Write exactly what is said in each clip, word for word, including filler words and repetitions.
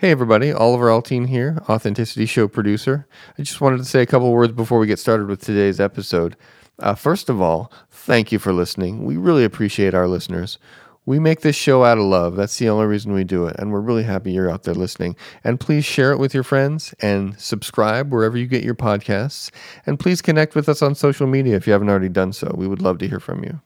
Hey everybody, Oliver Altine here, Authenticity Show producer. I just wanted to say a couple words before we get started with today's episode. Uh, first of all, thank you for listening. We really appreciate our listeners. We make this show out of love. That's the only reason we do it, and we're really happy you're out there listening. And please share it with your friends and subscribe wherever you get your podcasts. And please connect with us on social media if you haven't already done so. We would love to hear from you.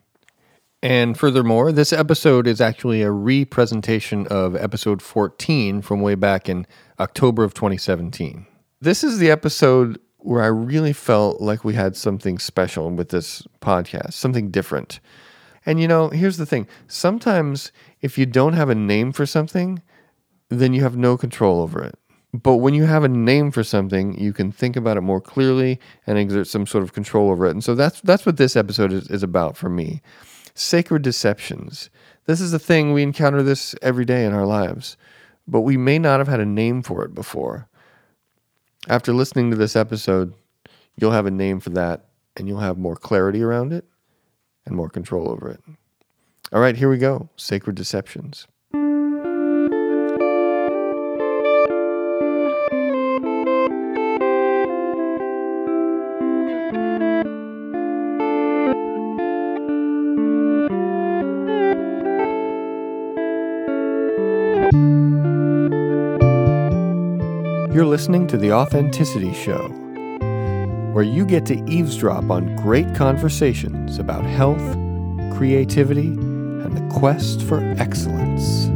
And furthermore, this episode is actually a re-presentation of episode fourteen from way back in October of twenty seventeen. This is the episode where I really felt like we had something special with this podcast, something different. And you know, here's the thing. Sometimes if you don't have a name for something, then you have no control over it. But when you have a name for something, you can think about it more clearly and exert some sort of control over it. And so that's that's what this episode is, is about for me. Sacred Deceptions. This is a thing, we encounter this every day in our lives, but we may not have had a name for it before. After listening to this episode, you'll have a name for that, and you'll have more clarity around it and more control over it. All right, here we go. Sacred Deceptions. You're listening to The Authenticity Show, where you get to eavesdrop on great conversations about health, creativity, and the quest for excellence.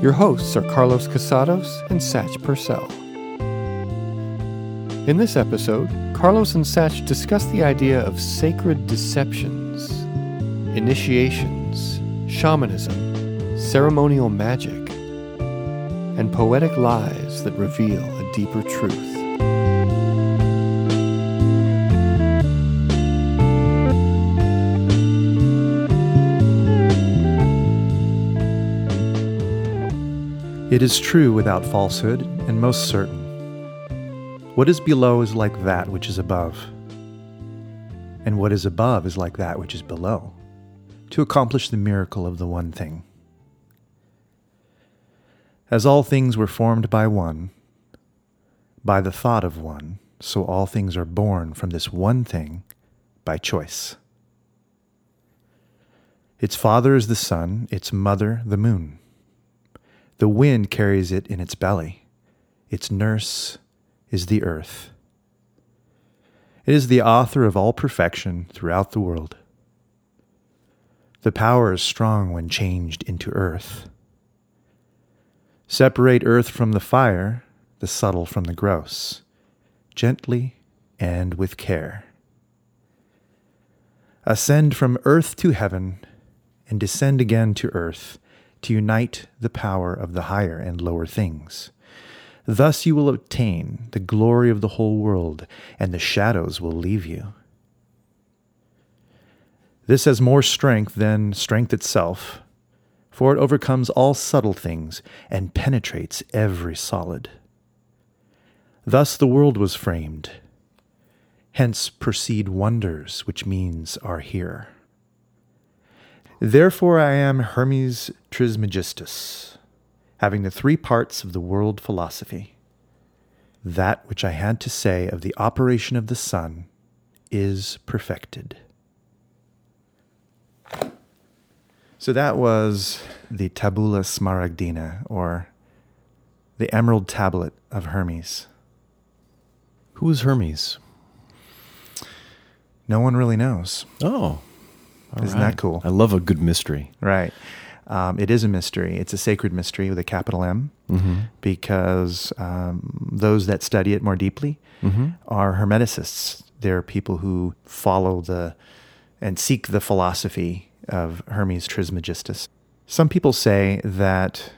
Your hosts are Carlos Casados and Satch Purcell. In this episode, Carlos and Satch discuss the idea of sacred deceptions, initiations, shamanism, ceremonial magic, and poetic lies that reveal a deeper truth. It is true without falsehood, and most certain. What is below is like that which is above, and what is above is like that which is below, to accomplish the miracle of the one thing. As all things were formed by one, by the thought of one, so all things are born from this one thing by choice. Its father is the sun, its mother the moon. The wind carries it in its belly. Its nurse is the earth. It is the author of all perfection throughout the world. The power is strong when changed into earth. Separate earth from the fire, the subtle from the gross, gently and with care. Ascend from earth to heaven, and descend again to earth, to unite the power of the higher and lower things. Thus you will obtain the glory of the whole world, and the shadows will leave you. This has more strength than strength itself, for it overcomes all subtle things and penetrates every solid. Thus the world was framed. Hence proceed wonders, which means are here. Therefore I am Hermes Trismegistus, having the three parts of the world philosophy. That which I had to say of the operation of the sun is perfected. So that was the Tabula Smaragdina, or the Emerald Tablet of Hermes. Who is Hermes? No one really knows. Oh. Isn't that cool? I love a good mystery. Right. Um, it is a mystery. It's a sacred mystery with a capital M, mm-hmm. because um, those that study it more deeply mm-hmm. are Hermeticists. They're people who follow the and seek the philosophy of Hermes Trismegistus. Some people say that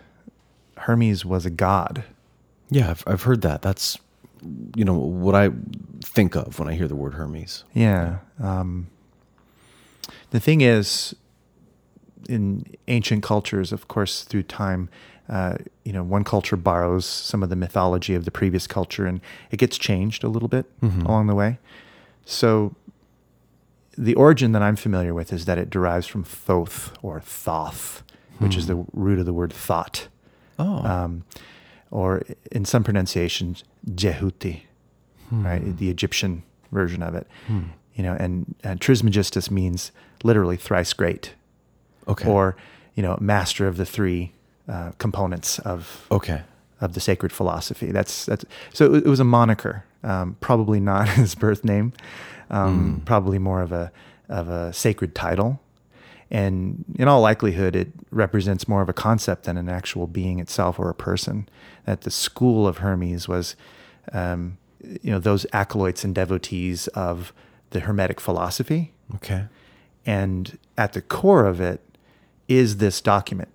Hermes was a god. Yeah, I've, I've heard that. That's, you know, what I think of when I hear the word Hermes. Yeah. Um, the thing is, in ancient cultures, of course, through time, uh, you know, one culture borrows some of the mythology of the previous culture, and it gets changed a little bit mm-hmm. along the way. So the origin that I'm familiar with is that it derives from Thoth, or Thoth which hmm. is the root of the word thought. Oh. Um, or in some pronunciations, Djehuty, hmm. right? The Egyptian version of it. Hmm. You know, and uh, Trismegistus means literally thrice great. Okay. Or, you know, master of the three uh, components of okay. of the sacred philosophy. That's that's so it, it was a moniker, um, probably not his birth name, um, mm. probably more of a of a sacred title. And in all likelihood, it represents more of a concept than an actual being itself or a person. That the school of Hermes was, um, you know, those acolytes and devotees of the Hermetic philosophy. Okay. And at the core of it is this document,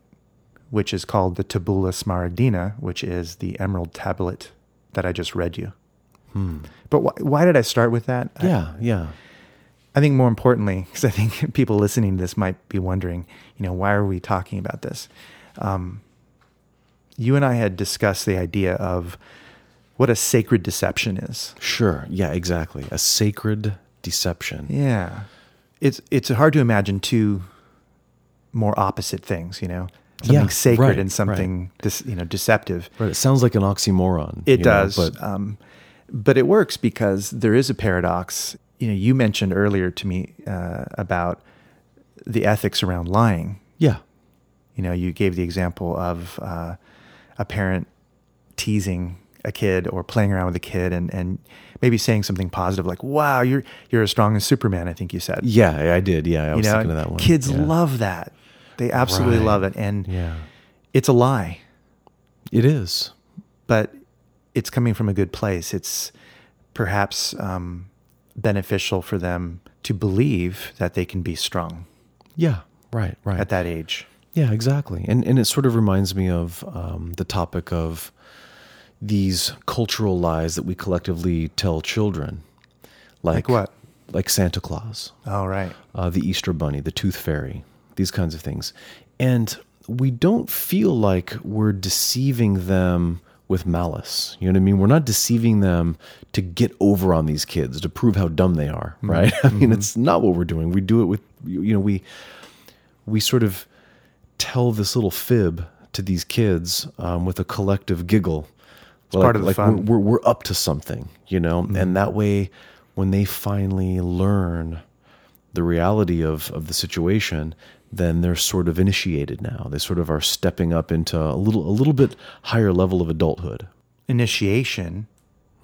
which is called the Tabula Smaragdina, which is the Emerald Tablet that I just read you. Hmm. But wh- why did I start with that? Yeah, I, yeah. I think more importantly, because I think people listening to this might be wondering, you know, why are we talking about this? Um, you and I had discussed the idea of what a sacred deception is. Sure. Yeah, exactly. A sacred deception. Yeah. It's it's hard to imagine two more opposite things, you know, something yeah, sacred right, and something, right. dis, you know, deceptive. Right. It sounds like an oxymoron. It does. Know, but, um, but it works because there is a paradox. You know, you mentioned earlier to me uh, about the ethics around lying. Yeah. You know, you gave the example of uh, a parent teasing a kid or playing around with a kid and, and maybe saying something positive like, wow, you're you're as strong as Superman, I think you said. Yeah, I did. Yeah, I was you know, thinking of that one. Kids yeah. love that. They absolutely right. love it. And yeah. it's a lie. It is. But it's coming from a good place. It's perhaps um, beneficial for them to believe that they can be strong. Yeah, right, right. At that age. Yeah, exactly. And, and it sort of reminds me of um, the topic of these cultural lies that we collectively tell children. Like, like what? Like Santa Claus. Oh, right. Uh, the Easter Bunny, the Tooth Fairy, these kinds of things. And we don't feel like we're deceiving them with malice. You know what I mean? We're not deceiving them to get over on these kids, to prove how dumb they are, right? Mm-hmm. I mean, it's not what we're doing. We do it with, you know, we we sort of tell this little fib to these kids um, with a collective giggle. It's like, part of the like fun. We're, we're, we're up to something, you know? Mm-hmm. And that way, when they finally learn the reality of, of the situation, then they're sort of initiated now. They sort of are stepping up into a little a little bit higher level of adulthood. Initiation,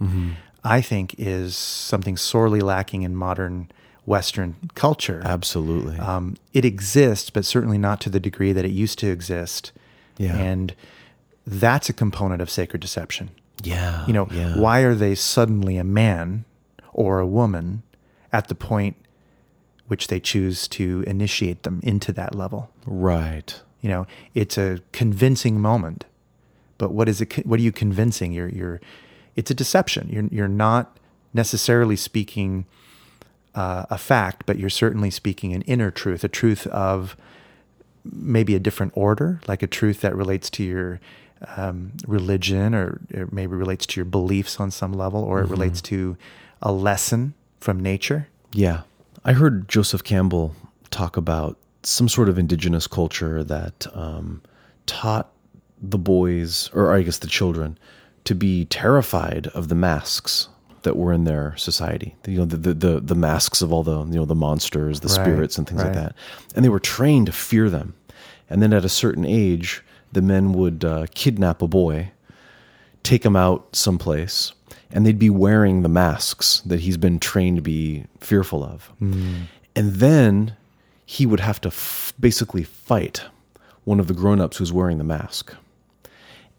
mm-hmm. I think, is something sorely lacking in modern Western culture. Absolutely. Um, it exists, but certainly not to the degree that it used to exist. Yeah. And that's a component of sacred deception. Yeah. You know, yeah. why are they suddenly a man or a woman at the point which they choose to initiate them into that level? Right. You know, it's a convincing moment. But what is it what are you convincing? You're you're it's a deception. You're you're not necessarily speaking uh, a fact, but you're certainly speaking an inner truth, a truth of maybe a different order, like a truth that relates to your Um, religion, or it maybe relates to your beliefs on some level, or it mm-hmm. relates to a lesson from nature. Yeah. I heard Joseph Campbell talk about some sort of indigenous culture that um, taught the boys, or I guess the children, to be terrified of the masks that were in their society. You know, the the the, the masks of all the, you know, the monsters, the right, spirits and things right. like that. And they were trained to fear them. And then at a certain age, the men would uh, kidnap a boy, take him out someplace, and they'd be wearing the masks that he's been trained to be fearful of. Mm. And then he would have to f- basically fight one of the grown-ups who's wearing the mask.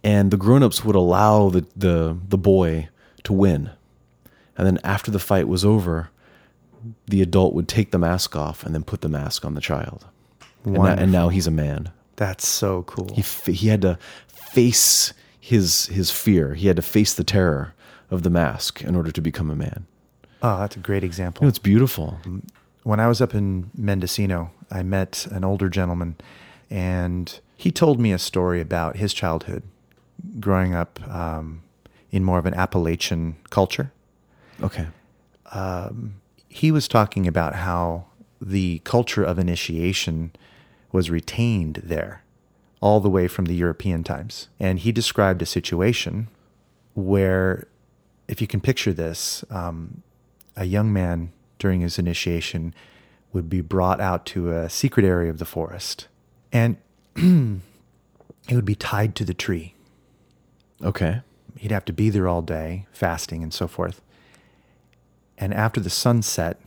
And the grown-ups would allow the, the, the boy to win. And then after the fight was over, the adult would take the mask off and then put the mask on the child. And, that, and now he's a man. That's so cool. He f- he had to face his his fear. He had to face the terror of the mask in order to become a man. Oh, that's a great example. You know, it's beautiful. When I was up in Mendocino, I met an older gentleman, and he told me a story about his childhood, growing up um, in more of an Appalachian culture. Okay. Um, he was talking about how the culture of initiation was retained there. all the way from the European times. And he described a situation where, if you can picture this, um, a young man during his initiation would be brought out to a secret area of the forest, and he would be tied to the tree. Okay. He'd have to be there all day, fasting and so forth. And after the sunset,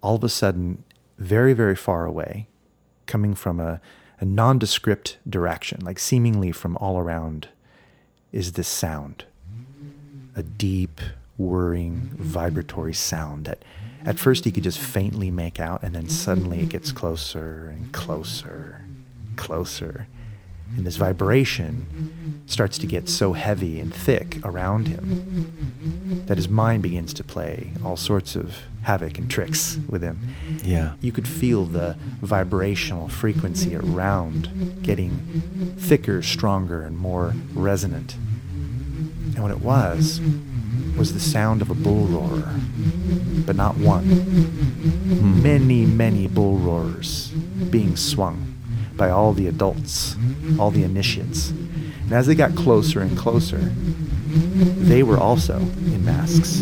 all of a sudden, very, very far away, coming from a, a nondescript direction, like seemingly from all around, is this sound. A deep, whirring, vibratory sound that at first he could just faintly make out, and then suddenly it gets closer and closer, closer. And this vibration starts to get so heavy and thick around him that his mind begins to play all sorts of havoc and tricks with him. Yeah. You could feel the vibrational frequency around getting thicker, stronger, and more resonant. And what it was, was the sound of a bull roarer, but not one. Hmm. Many, many bull roarers being swung by all the adults, all the initiates. And as they got closer and closer, they were also in masks.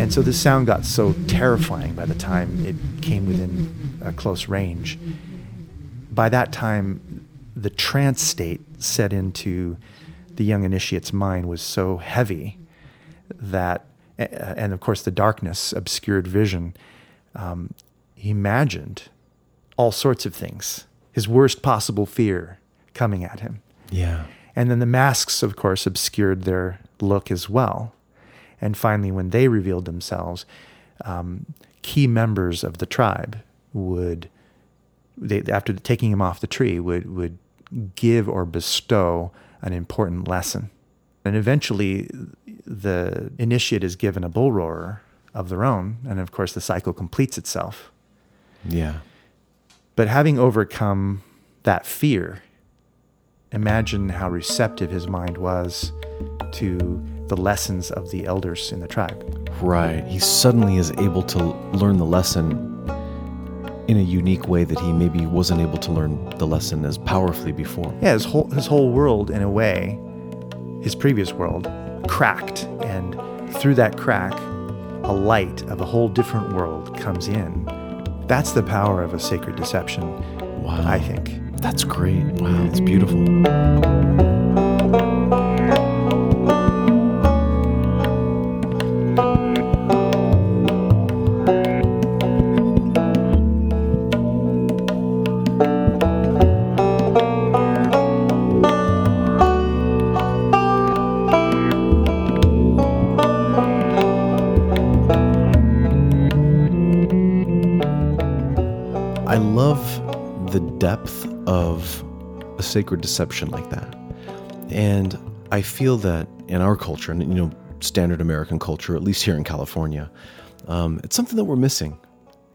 And so this sound got so terrifying by the time it came within a close range. By that time, the trance state set into the young initiate's mind was so heavy that, and of course the darkness obscured vision, um, he imagined all sorts of things, his worst possible fear coming at him. Yeah. And then the masks, of course, obscured their look as well. And finally, when they revealed themselves, um, key members of the tribe would... They, after taking him off the tree, would, would give or bestow an important lesson. And eventually, the initiate is given a bull roarer of their own, and of course the cycle completes itself. Yeah. But having overcome that fear, imagine how receptive his mind was to the lessons of the elders in the tribe. Right. He suddenly is able to learn the lesson in a unique way that he maybe wasn't able to learn the lesson as powerfully before. Yeah, his whole, his whole world, in a way, his previous world, cracked. And through that crack, a light of a whole different world comes in. That's the power of a sacred deception, wow. I think. That's great. Wow, it's beautiful. Sacred deception like that. And I feel that in our culture, and you know, standard American culture, at least here in California, um, it's something that we're missing.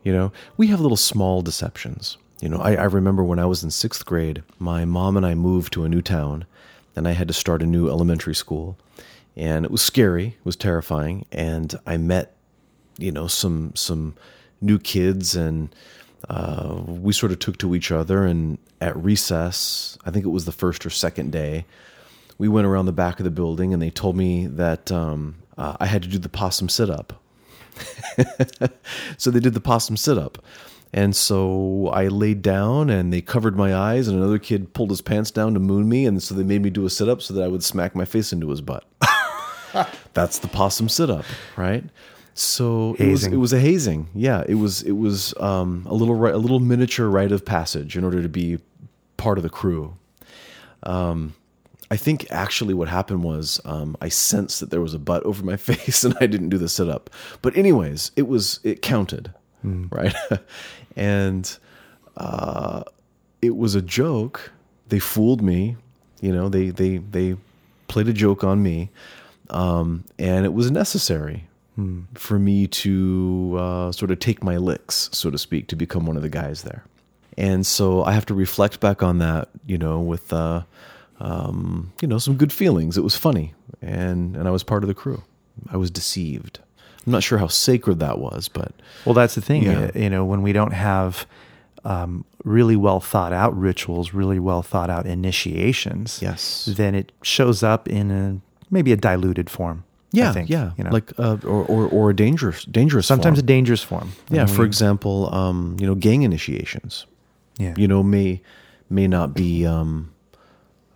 You know, we have little small deceptions. You know, I, I remember when I was in sixth grade, my mom and I moved to a new town, and I had to start a new elementary school. And it was scary, it was terrifying, and I met, you know, some some new kids, and Uh, we sort of took to each other, and at recess, I think it was the first or second day, we went around the back of the building, and they told me that um, uh, I had to do the possum sit-up. So they did the possum sit-up. And so I laid down, and they covered my eyes, and another kid pulled his pants down to moon me, and so they made me do a sit-up so that I would smack my face into his butt. That's the possum sit-up, right? So hazing. it was it was a hazing, yeah. It was it was um, a little a little miniature rite of passage in order to be part of the crew. Um, I think actually what happened was um, I sensed that there was a butt over my face, and I didn't do the sit up. But anyways, it was it counted, mm. right? And uh, it was a joke. They fooled me, you know. They they they played a joke on me, um, and it was necessary for me to uh, sort of take my licks, so to speak, to become one of the guys there. And so I have to reflect back on that, you know, with, uh, um, you know, some good feelings. It was funny. And, and I was part of the crew. I was deceived. I'm not sure how sacred that was, but. Well, that's the thing, yeah. You know, when we don't have um, really well thought out rituals, really well thought out initiations, yes, then it shows up in a, maybe a diluted form. Yeah, I think, yeah, you know? Like uh, or, or or a dangerous, dangerous. Sometimes form. a dangerous form. Yeah, mm-hmm. For example, um, you know, gang initiations. Yeah, you know, may may not be. Um,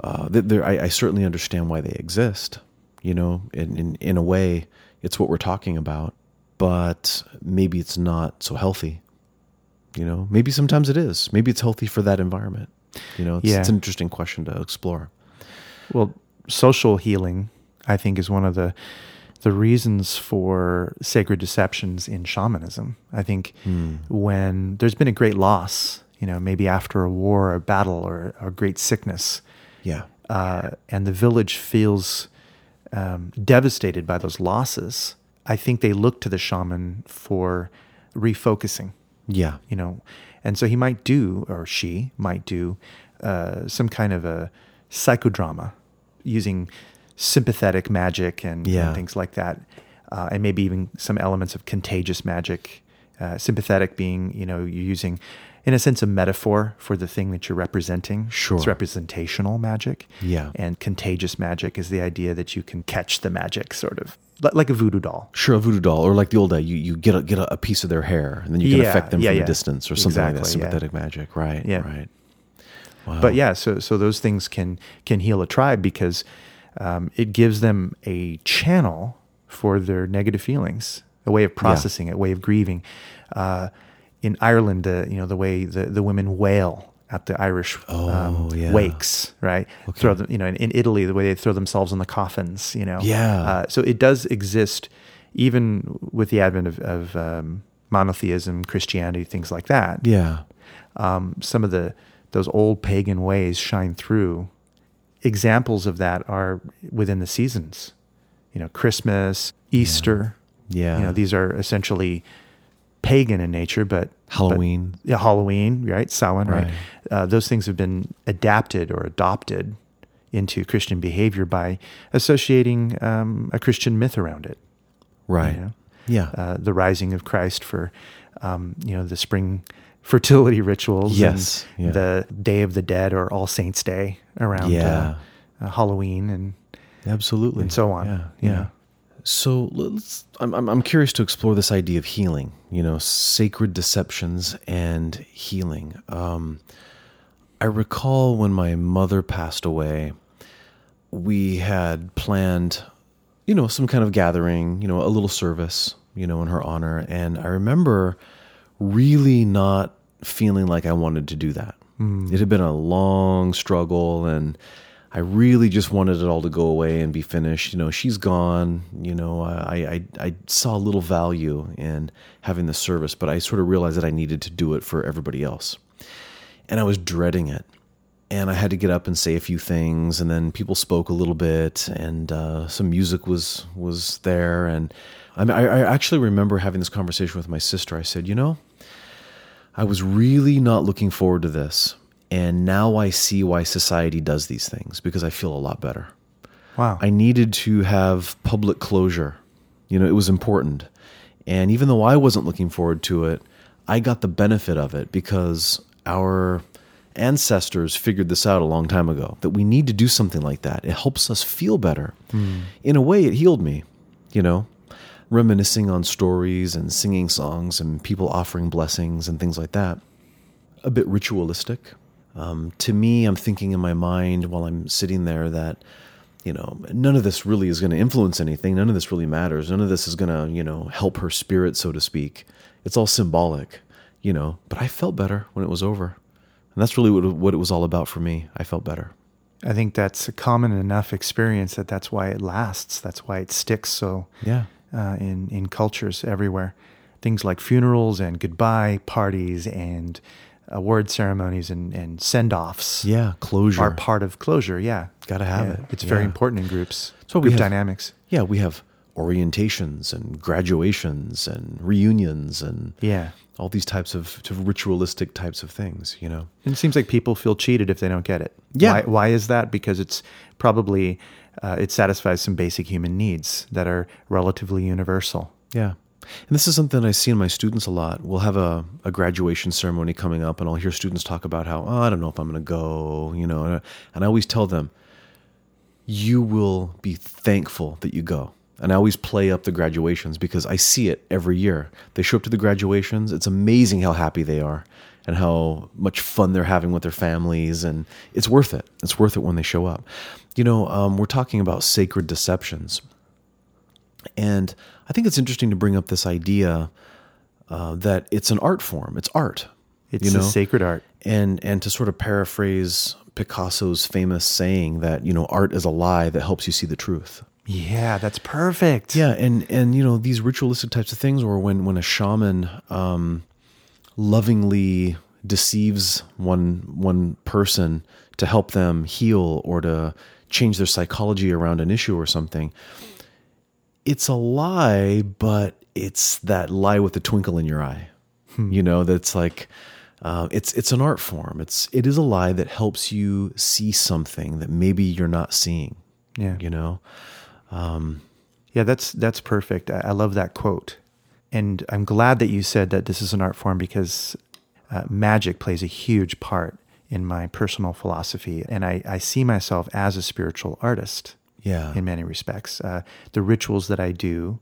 uh, there, I, I certainly understand why they exist. You know, in, in in a way, it's what we're talking about, but maybe it's not so healthy. You know, maybe sometimes it is. Maybe it's healthy for that environment. You know, it's, yeah. it's an interesting question to explore. Well, social healing, I think, is one of the the reasons for sacred deceptions in shamanism. I think mm. when there's been a great loss, you know, maybe after a war or a battle or a great sickness, yeah, uh, and the village feels um, devastated by those losses, I think they look to the shaman for refocusing. Yeah, you know, and so he might do, or she might do, uh, some kind of a psychodrama using sympathetic magic and, yeah. and things like that, uh, and maybe even some elements of contagious magic. Uh, sympathetic being, you know, you're using, in a sense, a metaphor for the thing that you're representing. Sure, it's representational magic. Yeah, and contagious magic is the idea that you can catch the magic, sort of like a voodoo doll. Sure, a voodoo doll, or like the old day, you you get a, get a, a piece of their hair, and then you can yeah, affect them yeah, from yeah. a distance, or something exactly, like that. Sympathetic yeah. magic, right? Yeah, right. Wow. But yeah, so so those things can can heal a tribe because. Um, it gives them a channel for their negative feelings, a way of processing yeah. it, a way of grieving. Uh, in Ireland, the you know the way the, the women wail at the Irish oh, um, yeah. wakes, right? Okay. Throw them, you know, in, in Italy, the way they throw themselves in the coffins, you know. Yeah. Uh, so it does exist, even with the advent of, of um, monotheism, Christianity, things like that. Yeah. Um, some of the those old pagan ways shine through. Examples of that are within the seasons, you know, Christmas, Easter. Yeah. yeah. You know, these are essentially pagan in nature, but Halloween. But, yeah, Halloween, right? Samhain, right? right. Uh, those things have been adapted or adopted into Christian behavior by associating um, a Christian myth around it. Right. You know? Yeah. Uh, the rising of Christ for, um, you know, the spring. Fertility rituals, yes, and yeah. the Day of the Dead or All Saints Day around yeah. uh, uh, Halloween, and absolutely, and so on. Yeah, yeah. yeah. So let's. I'm I'm curious to explore this idea of healing. You know, sacred deceptions and healing. Um, I recall when my mother passed away, we had planned, you know, some kind of gathering, you know, a little service, you know, in her honor, and I remember. Really not feeling like I wanted to do that. Mm. It had been a long struggle, and I really just wanted it all to go away and be finished. You know, she's gone. You know, I I, I saw little value in having the service, but I sort of realized that I needed to do it for everybody else. And I was dreading it. And I had to get up and say a few things, and then people spoke a little bit, and uh, some music was was there. And I, I actually remember having this conversation with my sister. I said, you know, I was really not looking forward to this. And now I see why society does these things, because I feel a lot better. Wow. I needed to have public closure. You know, it was important. And even though I wasn't looking forward to it, I got the benefit of it because our ancestors figured this out a long time ago, that we need to do something like that. It helps us feel better. Mm. In a way, it healed me, you know. Reminiscing on stories and singing songs and people offering blessings and things like that. A bit ritualistic. Um, to me, I'm thinking in my mind while I'm sitting there that, you know, none of this really is going to influence anything. None of this really matters. None of this is going to, you know, help her spirit, so to speak. It's all symbolic, you know, but I felt better when it was over. And that's really what, what it was all about for me. I felt better. I think that's a common enough experience that that's why it lasts. That's why it sticks. So yeah. Uh, in, in cultures everywhere. Things like funerals and goodbye parties and award ceremonies and, and send-offs. Yeah, closure. Are part of closure, yeah. Got to have yeah. it. It's yeah. very important in groups, so group we have, dynamics. Yeah, we have orientations and graduations and reunions and yeah, all these types of, of ritualistic types of things, you know. And it seems like people feel cheated if they don't get it. Yeah. Why, why is that? Because it's probably, uh, it satisfies some basic human needs that are relatively universal. Yeah. And this is something I see in my students a lot. We'll have a, a graduation ceremony coming up and I'll hear students talk about how, oh, I don't know if I'm going to go, you know. And I, and I always tell them, you will be thankful that you go. And I always play up the graduations because I see it every year. They show up to the graduations. It's amazing how happy they are and how much fun they're having with their families. And it's worth it. It's worth it when they show up. You know, um, we're talking about sacred deceptions. And I think it's interesting to bring up this idea uh, that it's an art form. It's art. It's you know? a sacred art. And and to sort of paraphrase Picasso's famous saying that, you know, art is a lie that helps you see the truth. Yeah, that's perfect. Yeah, and, and you know, these ritualistic types of things where when, when a shaman um, lovingly deceives one one person to help them heal or to change their psychology around an issue or something, it's a lie, but it's that lie with a twinkle in your eye, hmm. you know, that's like, uh, it's, it's an art form. It's, it is a lie that helps you see something that maybe you're not seeing, yeah. you know? Um, yeah, that's, that's perfect. I, I love that quote. And I'm glad that you said that this is an art form because uh, magic plays a huge part in my personal philosophy. And I, I see myself as a spiritual artist. Yeah, in many respects, uh, the rituals that I do,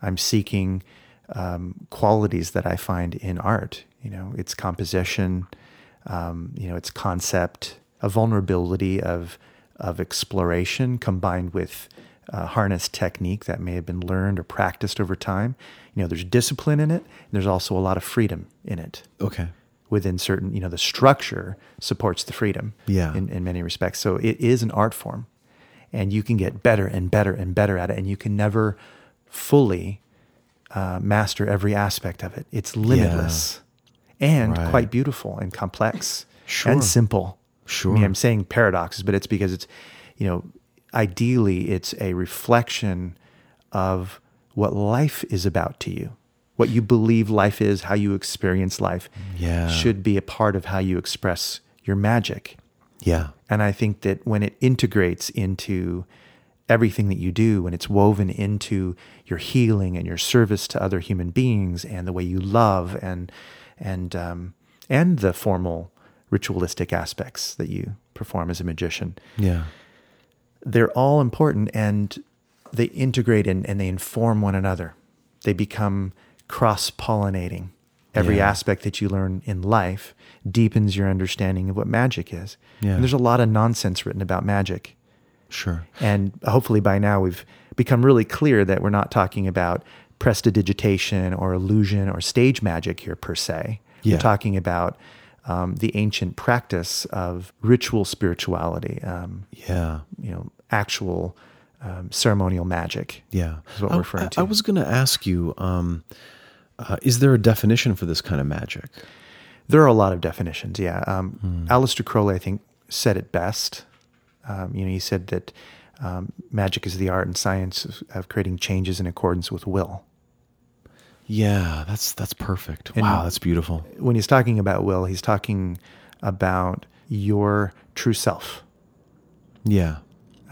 I'm seeking um, qualities that I find in art. You know, its composition, um, you know, its concept, a vulnerability of of exploration combined with uh, harnessed technique that may have been learned or practiced over time. You know, there's discipline in it. And there's also a lot of freedom in it. Okay. Within certain, you know, the structure supports the freedom. Yeah. In, in many respects, so it is an art form. And you can get better and better and better at it. And you can never fully uh, master every aspect of it. It's limitless yeah. and right. quite beautiful and complex sure. and simple. Sure. I mean, I'm saying paradoxes, but it's because it's, you know, ideally it's a reflection of what life is about to you. What you believe life is, how you experience life yeah. should be a part of how you express your magic. Yeah. And I think that when it integrates into everything that you do, when it's woven into your healing and your service to other human beings and the way you love and and um, and the formal ritualistic aspects that you perform as a magician. Yeah. They're all important and they integrate and, and they inform one another. They become cross-pollinating. Every yeah. aspect that you learn in life deepens your understanding of what magic is. Yeah. And there's a lot of nonsense written about magic. Sure. And hopefully by now we've become really clear that we're not talking about prestidigitation or illusion or stage magic here per se. Yeah. We're talking about um, the ancient practice of ritual spirituality. Um, yeah. You know, actual um, ceremonial magic. Yeah. Is what I, we're referring to. I, I was going to ask you. Um, Uh, is there a definition for this kind of magic? There are a lot of definitions, yeah. Um, mm. Aleister Crowley, I think, said it best. Um, you know, he said that um, magic is the art and science of, of creating changes in accordance with will. Yeah, that's that's perfect. And wow, that's beautiful. When he's talking about will, he's talking about your true self. Yeah.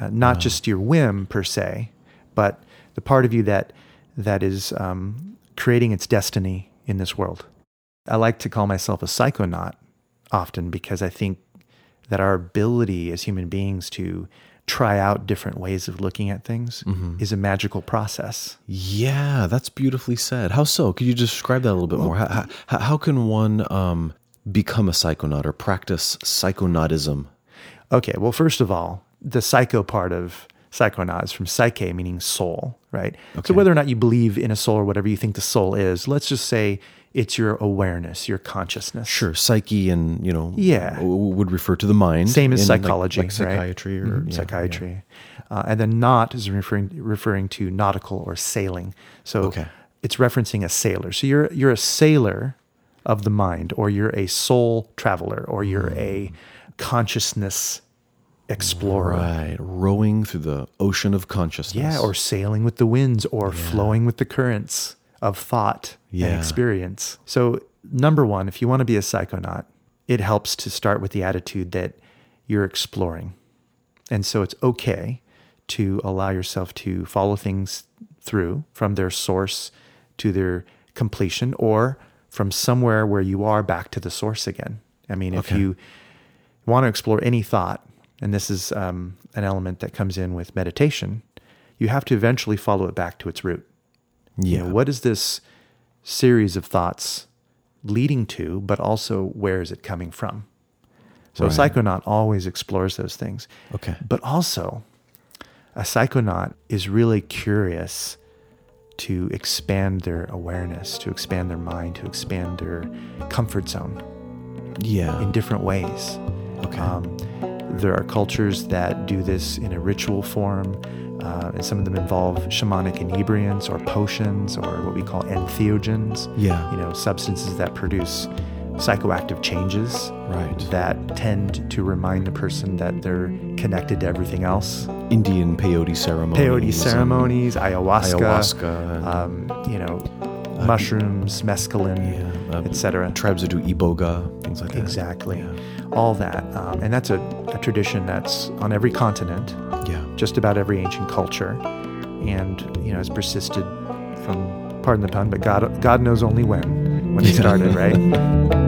Uh, not wow. just your whim, per se, but the part of you that that is... Um, creating its destiny in this world. I like to call myself a psychonaut often because I think that our ability as human beings to try out different ways of looking at things mm-hmm. is a magical process. Yeah, that's beautifully said. How so? Could you describe that a little bit well, more? How, how, how can one um, become a psychonaut or practice psychonautism? Okay, well, first of all, the psycho part of psychonaut is from psyche, meaning soul, right? Okay. So whether or not you believe in a soul or whatever you think the soul is, let's just say it's your awareness, your consciousness. Sure, psyche and, you know, yeah. would refer to the mind. Same as psychology, like, like psychiatry right? or mm-hmm. yeah, psychiatry. Yeah. Uh, and then naut is referring referring to nautical or sailing. So okay. it's referencing a sailor. So you're you're a sailor of the mind, or you're a soul traveler, or you're mm. a consciousness explorer. Right. Rowing through the ocean of consciousness. Yeah, or sailing with the winds, or yeah. flowing with the currents of thought yeah. and experience. So number one, if you want to be a psychonaut, it helps to start with the attitude that you're exploring. And so it's okay to allow yourself to follow things through from their source to their completion, or from somewhere where you are back to the source again. I mean, okay. if you want to explore any thought, and this is um, an element that comes in with meditation, you have to eventually follow it back to its root. Yeah. You know, what is this series of thoughts leading to, but also where is it coming from? So right. a psychonaut always explores those things. Okay. But also, a psychonaut is really curious to expand their awareness, to expand their mind, to expand their comfort zone. Yeah. In different ways. Okay. Um, there are cultures that do this in a ritual form, uh, and some of them involve shamanic inebriants or potions, or what we call entheogens. Yeah. You know, substances that produce psychoactive changes. Right. That tend to remind the person that they're connected to everything else. Indian peyote ceremonies. Peyote ceremonies, ayahuasca. Ayahuasca. Um, you know, uh, mushrooms, mescaline, yeah, uh, et cetera. Tribes that do iboga, things like that. Exactly. Yeah. All that. Um, and that's a, a tradition that's on every continent. Yeah. Just about every ancient culture. And, you know, has persisted from, pardon the pun, but God, God knows only when, when it yeah. started, right?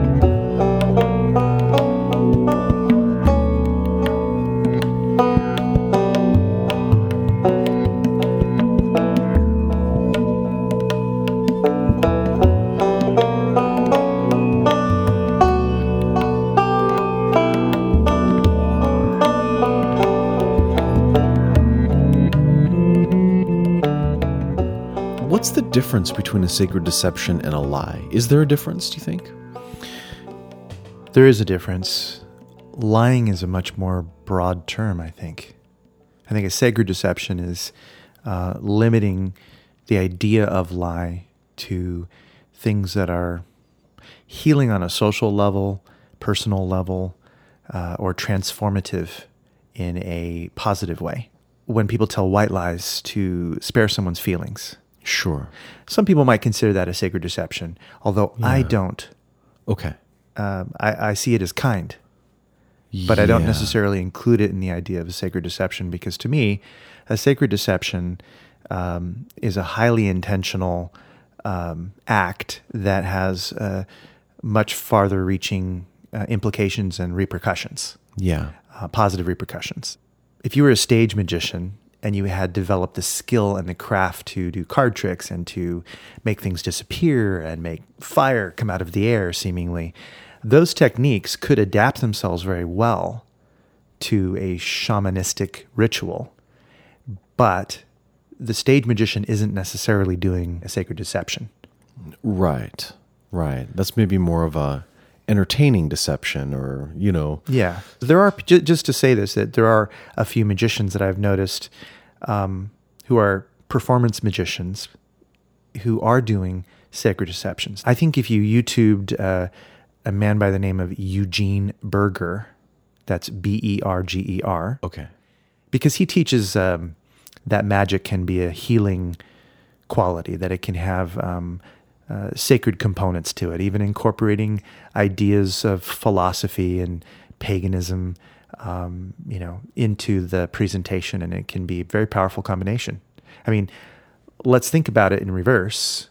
Difference between a sacred deception and a lie? Is there a difference, do you think? There is a difference. Lying is a much more broad term, I think. I think a sacred deception is uh, limiting the idea of lie to things that are healing on a social level, personal level, uh, or transformative in a positive way. When people tell white lies to spare someone's feelings. Sure. Some people might consider that a sacred deception, although yeah. I don't. Okay. Um, I, I see it as kind, but yeah. I don't necessarily include it in the idea of a sacred deception, because to me, a sacred deception um, is a highly intentional um, act that has uh, much farther reaching uh, implications and repercussions. Yeah. Uh, positive repercussions. If you were a stage magician, and you had developed the skill and the craft to do card tricks and to make things disappear and make fire come out of the air, seemingly, those techniques could adapt themselves very well to a shamanistic ritual. But the stage magician isn't necessarily doing a sacred deception. Right, right. That's maybe more of a entertaining deception, or, you know. Yeah. There are, j- just to say this, that there are a few magicians that I've noticed um, who are performance magicians who are doing sacred deceptions. I think if you YouTubed uh, a man by the name of Eugene Berger, that's B E R G E R. Okay. Because he teaches um, that magic can be a healing quality, that it can have Um, Uh, sacred components to it, even incorporating ideas of philosophy and paganism, um, you know, into the presentation, and it can be a very powerful combination. I mean, let's think about it in reverse.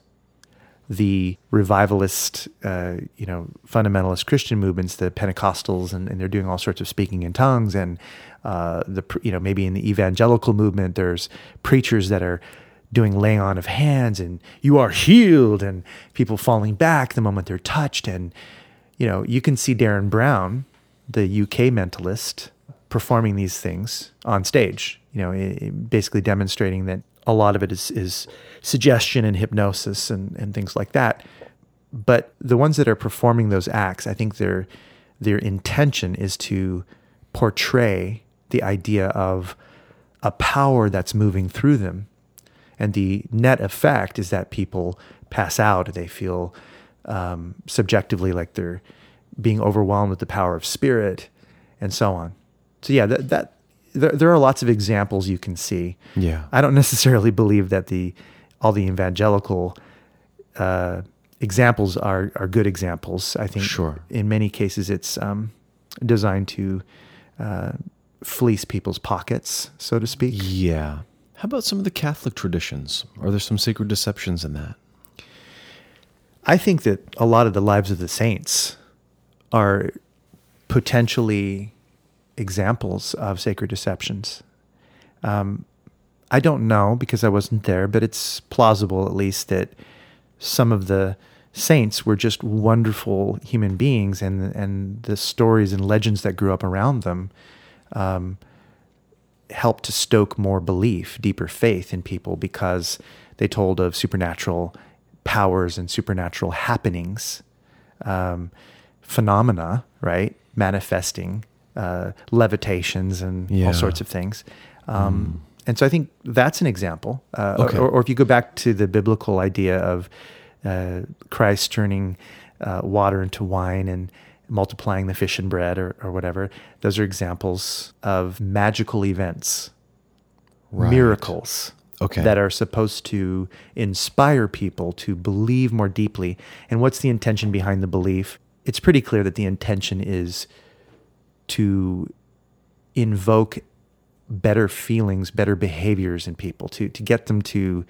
The revivalist, uh, you know, fundamentalist Christian movements, the Pentecostals, and, and they're doing all sorts of speaking in tongues, and uh, the you know maybe in the evangelical movement, there's preachers that are doing laying on of hands and you are healed, and people falling back the moment they're touched. And, you know, you can see Derren Brown, the U K mentalist, performing these things on stage, you know, it, it basically demonstrating that a lot of it is, is suggestion and hypnosis and, and things like that. But the ones that are performing those acts, I think their, their intention is to portray the idea of a power that's moving through them. And the net effect is that people pass out. They feel um, subjectively like they're being overwhelmed with the power of spirit, and so on. So yeah, that, that there, there are lots of examples you can see. Yeah. I don't necessarily believe that the all the evangelical uh, examples are, are good examples. I think sure. in many cases it's um, designed to uh, fleece people's pockets, so to speak. Yeah. How about some of the Catholic traditions? Are there some sacred deceptions in that? I think that a lot of the lives of the saints are potentially examples of sacred deceptions. Um, I don't know because I wasn't there, but it's plausible at least that some of the saints were just wonderful human beings, and and the stories and legends that grew up around them um, helped to stoke more belief, deeper faith in people, because they told of supernatural powers and supernatural happenings, um, phenomena, right? Manifesting, uh, levitations and yeah. all sorts of things. Um, mm. And so I think that's an example. Uh, okay. or, or if you go back to the biblical idea of uh, Christ turning uh, water into wine and multiplying the fish and bread or, or whatever, those are examples of magical events, right. miracles okay. that are supposed to inspire people to believe more deeply. And what's the intention behind the belief? It's pretty clear that the intention is to invoke better feelings, better behaviors in people, to to get them to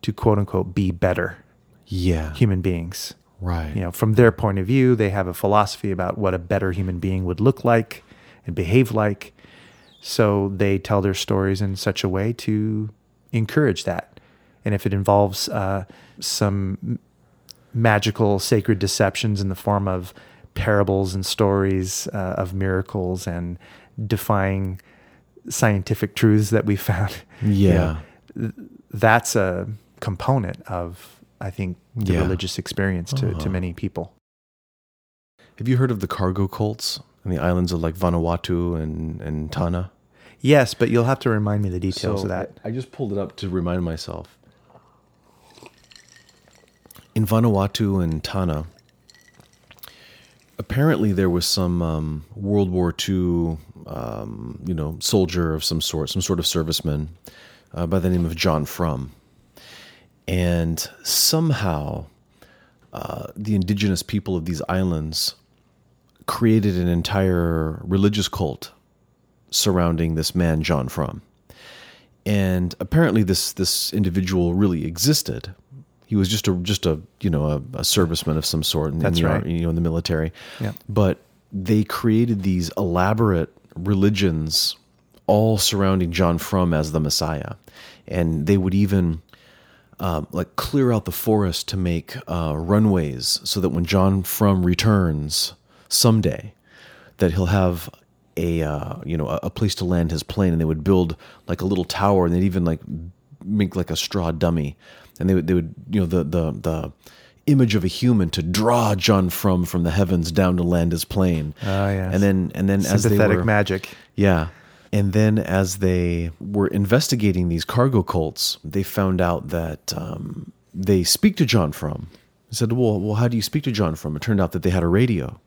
to quote unquote be better yeah. human beings. Right. You know, from their point of view, they have a philosophy about what a better human being would look like and behave like. So they tell their stories in such a way to encourage that. And if it involves uh, some magical sacred deceptions in the form of parables and stories uh, of miracles and defying scientific truths that we found. Yeah. You know, that's a component of, I think, the yeah. religious experience to, uh-huh. to many people. Have you heard of the cargo cults in the islands of like Vanuatu and, and Tanna? Yes, but you'll have to remind me the details so of that. I just pulled it up to remind myself. In Vanuatu and Tanna, apparently there was some um, World War Two, um, you know, soldier of some sort, some sort of serviceman uh, by the name of John Frum. And somehow uh, the indigenous people of these islands created an entire religious cult surrounding this man, John Frum. And apparently this this individual really existed. He was just a just a you know a, a serviceman of some sort in That's the right. you know in the military. Yeah. But they created these elaborate religions all surrounding John Frum as the Messiah, and they would even um, like clear out the forest to make uh, runways so that when John Frum returns someday, that he'll have a uh, you know a, a place to land his plane, and they would build like a little tower, and they'd even like make like a straw dummy. And they would, they would, you know, the, the the image of a human to draw John Frum from the heavens down to land his plane. Oh yeah. And then and then as they sympathetic magic. Yeah. And then as they were investigating these cargo cults, they found out that um, they speak to John Frum. They said, well, well, how do you speak to John Frum? It turned out that they had a radio.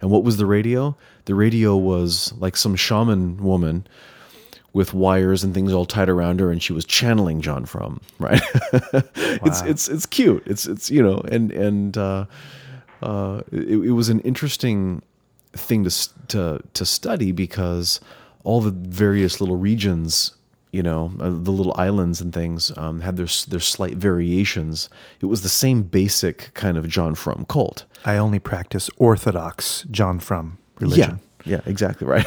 And what was the radio? The radio was like some shaman woman with wires and things all tied around her, and she was channeling John Frum, right? Wow. It's it's it's cute. It's it's you know, and and uh, uh, it, it was an interesting thing to to to study, because all the various little regions, you know, uh, the little islands and things um, had their their slight variations. It was the same basic kind of John Frum cult. I only practice Orthodox John Frum religion. Yeah, yeah, exactly right.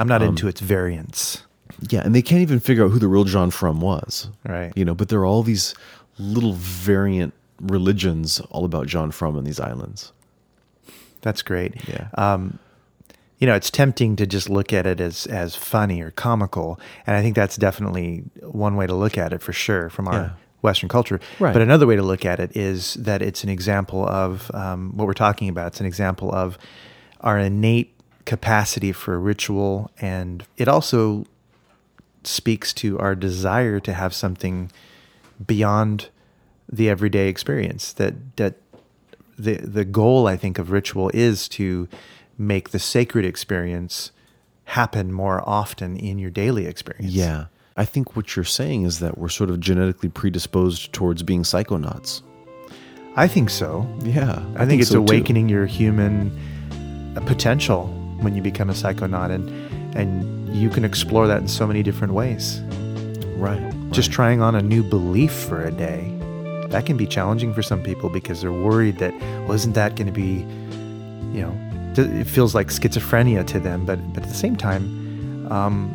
I'm not um, into its variants. Yeah, and they can't even figure out who the real John Frum was. Right. You know, but there are all these little variant religions all about John Frum on these islands. That's great. Yeah. Um, you know, it's tempting to just look at it as, as funny or comical, and I think that's definitely one way to look at it for sure from our yeah. Western culture. Right. But another way to look at it is that it's an example of um, what we're talking about. It's an example of our innate capacity for ritual, and it also speaks to our desire to have something beyond the everyday experience. That that the the goal, I think, of ritual is to make the sacred experience happen more often in your daily experience. Yeah. I think what you're saying is that we're sort of genetically predisposed towards being psychonauts. I think so. Yeah. I, I think, think it's so awakening too. Your human potential when you become a psychonaut, and and you can explore that in so many different ways. Right. right. Just trying on a new belief for a day, that can be challenging for some people because they're worried that, well, isn't that going to be, you know, it feels like schizophrenia to them, but, but at the same time, um,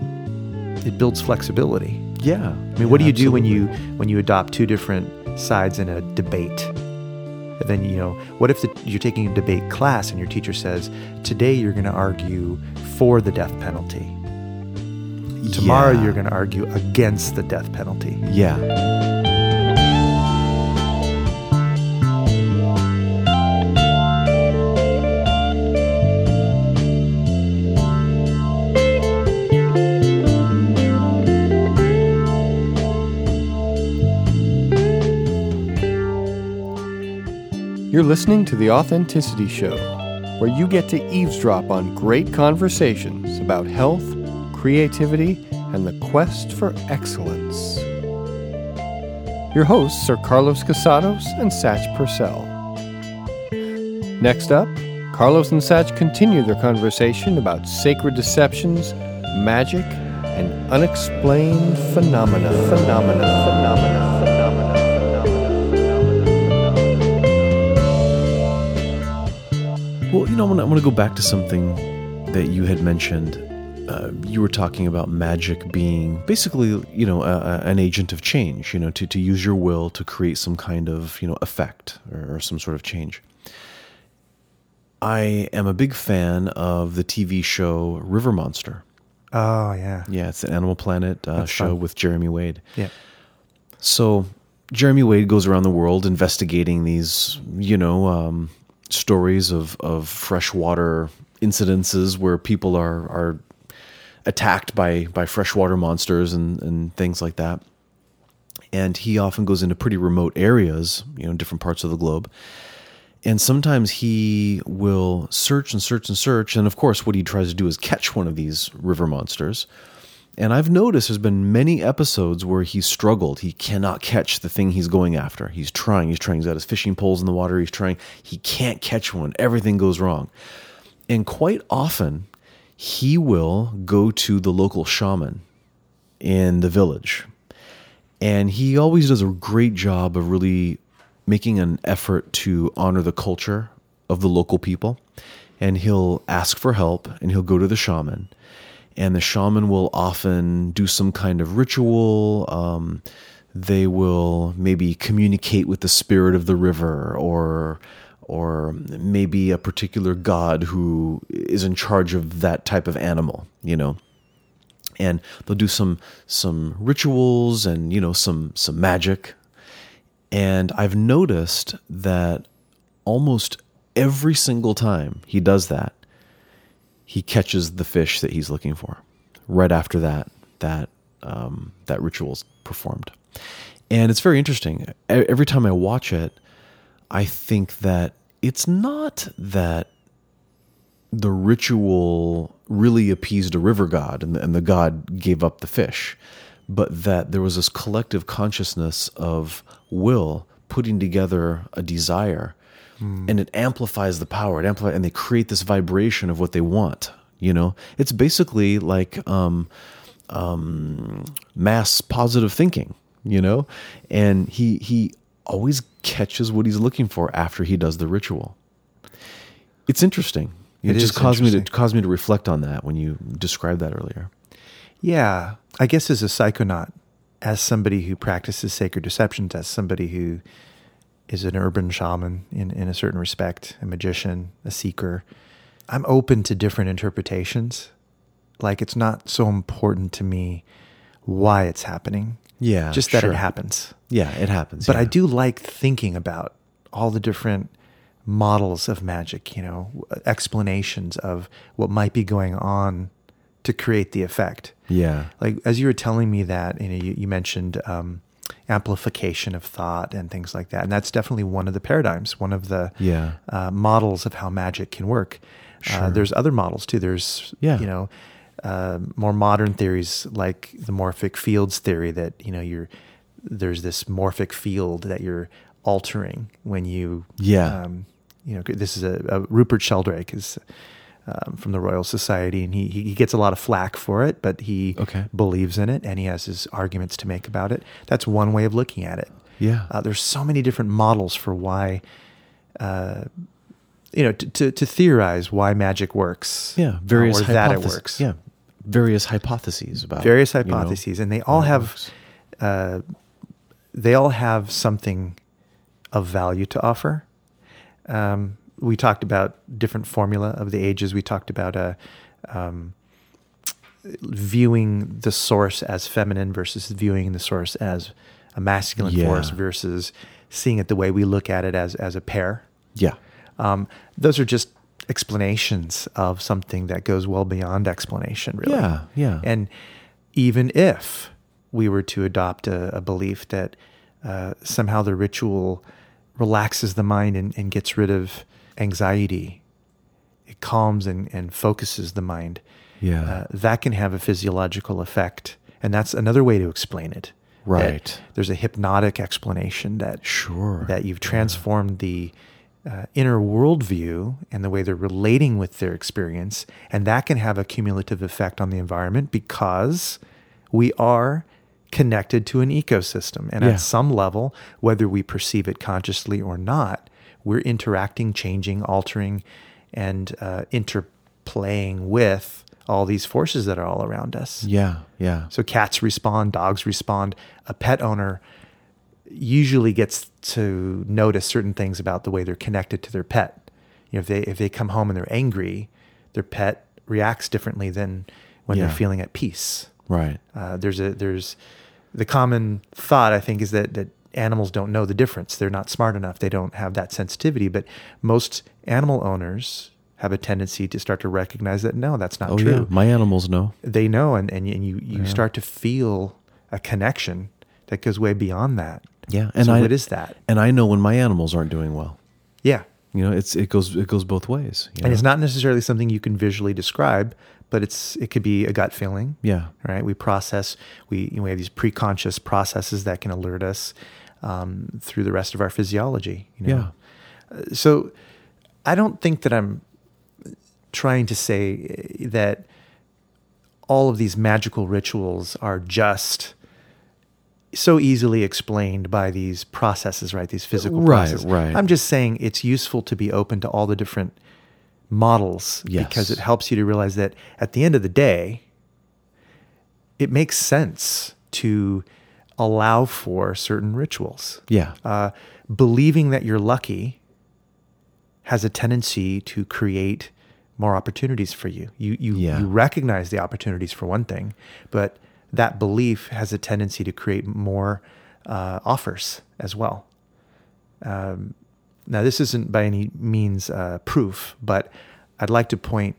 it builds flexibility. Yeah. I mean, yeah, what do you absolutely. do when you when you adopt two different sides in a debate? And then, you know, what if the, you're taking a debate class and your teacher says, today you're going to argue for the death penalty. Tomorrow yeah. you're going to argue against the death penalty. Yeah. You're listening to The Authenticity Show, where you get to eavesdrop on great conversations about health, creativity, and the quest for excellence. Your hosts are Carlos Casados and Satch Purcell. Next up, Carlos and Satch continue their conversation about sacred deceptions, magic, and unexplained phenomena, phenomena, phenomena. Well, you know, I want to go back to something that you had mentioned. Uh, you were talking about magic being basically, you know, a, a, an agent of change, you know, to, to use your will to create some kind of, you know, effect or, or some sort of change. I am a big fan of the T V show River Monster. Oh, yeah. Yeah, it's an Animal Planet uh, show fun. with Jeremy Wade. Yeah. So Jeremy Wade goes around the world investigating these, you know... Um, stories of, of freshwater incidences where people are, are attacked by, by freshwater monsters and, and things like that. And he often goes into pretty remote areas, you know, different parts of the globe. And sometimes he will search and search and search. And of course, what he tries to do is catch one of these river monsters. And I've noticed there's been many episodes where he struggled. He cannot catch the thing he's going after. He's trying. He's trying. He's got his fishing poles in the water. He's trying. He can't catch one. Everything goes wrong. And quite often, he will go to the local shaman in the village. And he always does a great job of really making an effort to honor the culture of the local people. And he'll ask for help, and he'll go to the shaman. And the shaman will often do some kind of ritual. Um, they will maybe communicate with the spirit of the river, or or maybe a particular god who is in charge of that type of animal, you know. And they'll do some some rituals and, you know, some some magic. And I've noticed that almost every single time he does that, he catches the fish that he's looking for right after that that um, that ritual's performed. And it's very interesting. Every time I watch it, I think that it's not that the ritual really appeased a river god and the, and the god gave up the fish, but that there was this collective consciousness of will putting together a desire. And it amplifies the power. It amplifies, and they create this vibration of what they want. You know, it's basically like um, um, mass positive thinking. You know, and he he always catches what he's looking for after he does the ritual. It's interesting. It, it just caused me to caused me to reflect on that when you described that earlier. Yeah, I guess as a psychonaut, as somebody who practices sacred deceptions, as somebody who is an urban shaman in, in a certain respect, a magician, a seeker. I'm open to different interpretations. Like, it's not so important to me why it's happening. Yeah. Just that sure. it happens. Yeah, it happens. But yeah. I do like thinking about all the different models of magic, you know, explanations of what might be going on to create the effect. Yeah. Like, as you were telling me that, you know, you, you mentioned, um, amplification of thought and things like that. And that's definitely one of the paradigms, one of the yeah. uh, models of how magic can work. Sure. Uh, there's other models too. There's, yeah. you know, uh, more modern theories like the morphic fields theory, that, you know, you're, there's this morphic field that you're altering when you, yeah. um, you know, this is a, a Rupert Sheldrake is um, from the Royal Society, and he, he gets a lot of flack for it, but he okay. believes in it, and he has his arguments to make about it. That's one way of looking at it. Yeah. Uh, there's so many different models for why, uh, you know, to, to, to theorize why magic works. Yeah. Various uh, or that it works. Yeah. Various hypotheses about various hypotheses, you know, and they all have, uh, they all have something of value to offer. Um, we talked about different formula of the ages. We talked about uh, um, viewing the source as feminine versus viewing the source as a masculine yeah. force versus seeing it the way we look at it as as a pair. Yeah. Um, those are just explanations of something that goes well beyond explanation, really. Yeah, yeah. And even if we were to adopt a, a belief that uh, somehow the ritual relaxes the mind and, and gets rid of anxiety, it calms and, and focuses the mind, yeah, uh, that can have a physiological effect. And that's another way to explain it. Right. There's a hypnotic explanation that sure that you've transformed yeah. the Uh, inner worldview and the way they're relating with their experience, and that can have a cumulative effect on the environment because we are connected to an ecosystem. And yeah. at some level, whether we perceive it consciously or not, we're interacting, changing, altering, and uh, interplaying with all these forces that are all around us. Yeah, yeah. So cats respond, dogs respond, a pet owner usually gets to notice certain things about the way they're connected to their pet. You know, if they if they come home and they're angry, their pet reacts differently than when yeah. they're feeling at peace. Right. Uh, there's a there's the common thought, I think, is that that animals don't know the difference. They're not smart enough. They don't have that sensitivity. But most animal owners have a tendency to start to recognize that no, that's not oh, true. Yeah. My animals know. They know, and and, and you you yeah. start to feel a connection that goes way beyond that. Yeah, and so I, what is that? And I know when my animals aren't doing well. Yeah, you know, it's it goes it goes both ways. You know? And it's not necessarily something you can visually describe, but it's it could be a gut feeling. Yeah, right. We process we you know, we have these pre-conscious processes that can alert us um, through the rest of our physiology. You know? Yeah. Uh, so I don't think that I'm trying to say that all of these magical rituals are just so easily explained by these processes, right? These physical processes. Right, right. I'm just saying it's useful to be open to all the different models yes. because it helps you to realize that at the end of the day, it makes sense to allow for certain rituals. Yeah. Uh, believing that you're lucky has a tendency to create more opportunities for you. You, you, yeah. you recognize the opportunities for one thing, but that belief has a tendency to create more uh, offers as well. Um, now, this isn't by any means uh, proof, but I'd like to point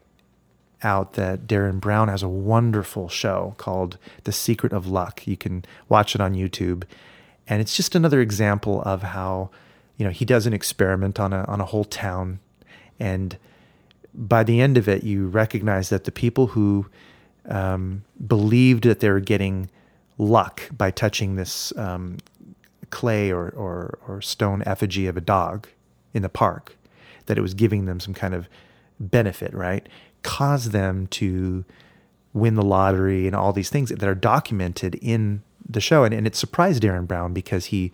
out that Derren Brown has a wonderful show called The Secret of Luck. You can watch it on YouTube. And it's just another example of how, you know, he does an experiment on a, on a whole town. And by the end of it, you recognize that the people who Um, believed that they were getting luck by touching this um, clay or, or, or stone effigy of a dog in the park, that it was giving them some kind of benefit, right? Caused them to win the lottery and all these things that are documented in the show. And, and it surprised Derren Brown because he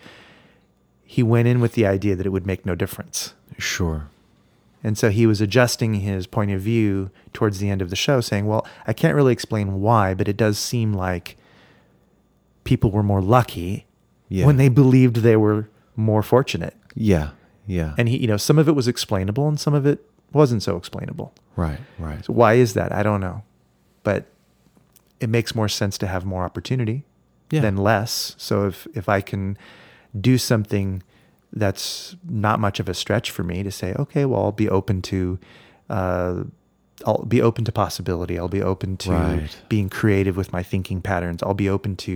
he went in with the idea that it would make no difference. Sure. And so he was adjusting his point of view towards the end of the show, saying, well, I can't really explain why, but it does seem like people were more lucky yeah. when they believed they were more fortunate. Yeah, yeah. And he, you know, some of it was explainable and some of it wasn't so explainable. Right, right. So why is that? I don't know. But it makes more sense to have more opportunity yeah. than less. So if, if I can do something that's not much of a stretch for me to say, okay, well, I'll be open to, uh, I'll be open to possibility. I'll be open to right. being creative with my thinking patterns. I'll be open to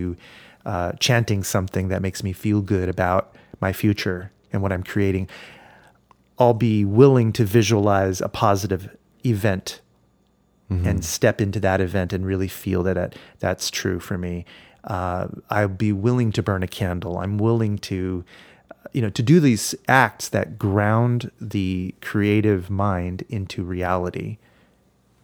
uh, chanting something that makes me feel good about my future and what I'm creating. I'll be willing to visualize a positive event mm-hmm. and step into that event and really feel that it, that's true for me. Uh, I'll be willing to burn a candle. I'm willing to, you know, to do these acts that ground the creative mind into reality.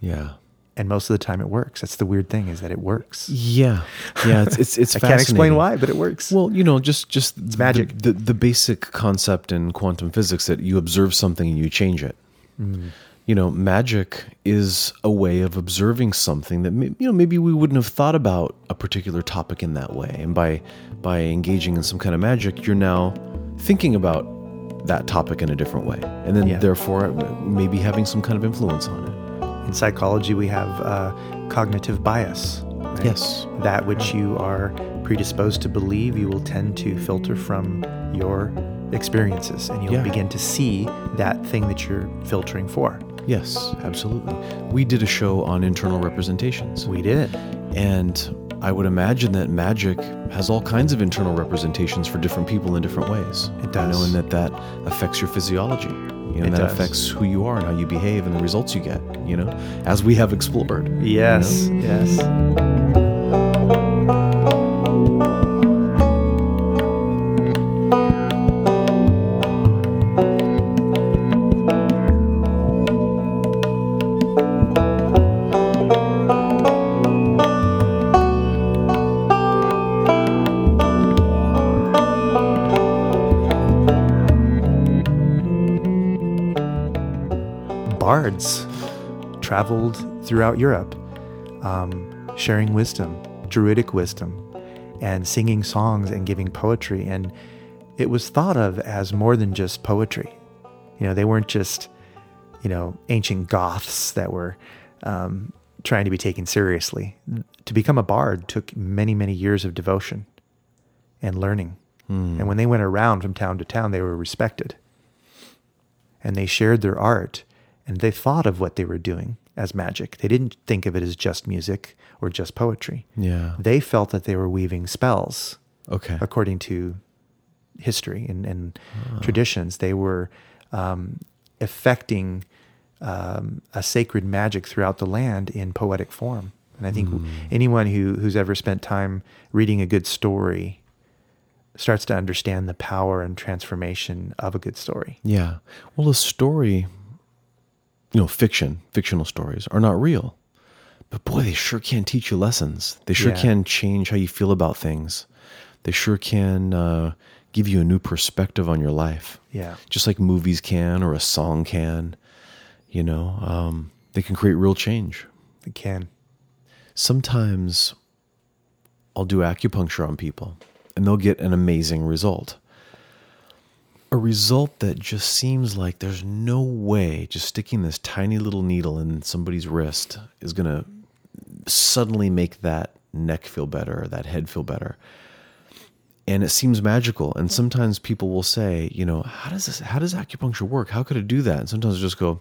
Yeah. And most of the time it works. That's the weird thing, is that it works. Yeah. Yeah. It's, it's, it's I fascinating. Can't explain why, but it works. Well, you know, just, just it's magic. The, the, the basic concept in quantum physics that you observe something and you change it. Mm. You know, magic is a way of observing something that, you know, maybe we wouldn't have thought about a particular topic in that way. And by, by engaging in some kind of magic, you're now thinking about that topic in a different way. And then yeah. therefore maybe having some kind of influence on it. In psychology, we have uh, cognitive bias. Right? Yes. That which you are predisposed to believe, you will tend to filter from your experiences, and you'll yeah. begin to see that thing that you're filtering for. Yes, absolutely. We did a show on internal representations. We did. And I would imagine that magic has all kinds of internal representations for different people in different ways. It does. You know, and that that affects your physiology. You know, and that does. Affects who you are and how you behave and the results you get, you know, as we have explored. Yes, you know? Yes. Traveled throughout Europe, um, sharing wisdom, Druidic wisdom, and singing songs and giving poetry. And it was thought of as more than just poetry. You know, they weren't just, you know, ancient Goths that were um, trying to be taken seriously. To become a bard took many, many years of devotion and learning. Mm. And when they went around from town to town, they were respected. And they shared their art, and they thought of what they were doing as magic. They didn't think of it as just music or just poetry. Yeah. They felt that they were weaving spells. Okay. According to history and, and oh. traditions, they were um, effecting um, a sacred magic throughout the land in poetic form. And I think mm. anyone who who's ever spent time reading a good story starts to understand the power and transformation of a good story. Yeah. Well, a story... You know, fiction, fictional stories are not real. But boy, they sure can teach you lessons. They sure yeah. can change how you feel about things. They sure can uh, give you a new perspective on your life. Yeah. Just like movies can, or a song can, you know, um, they can create real change. They can. Sometimes I'll do acupuncture on people and they'll get an amazing result. A result that just seems like there's no way just sticking this tiny little needle in somebody's wrist is going to suddenly make that neck feel better, or that head feel better. And it seems magical. And sometimes people will say, you know, how does this, how does acupuncture work? How could it do that? And sometimes I just go,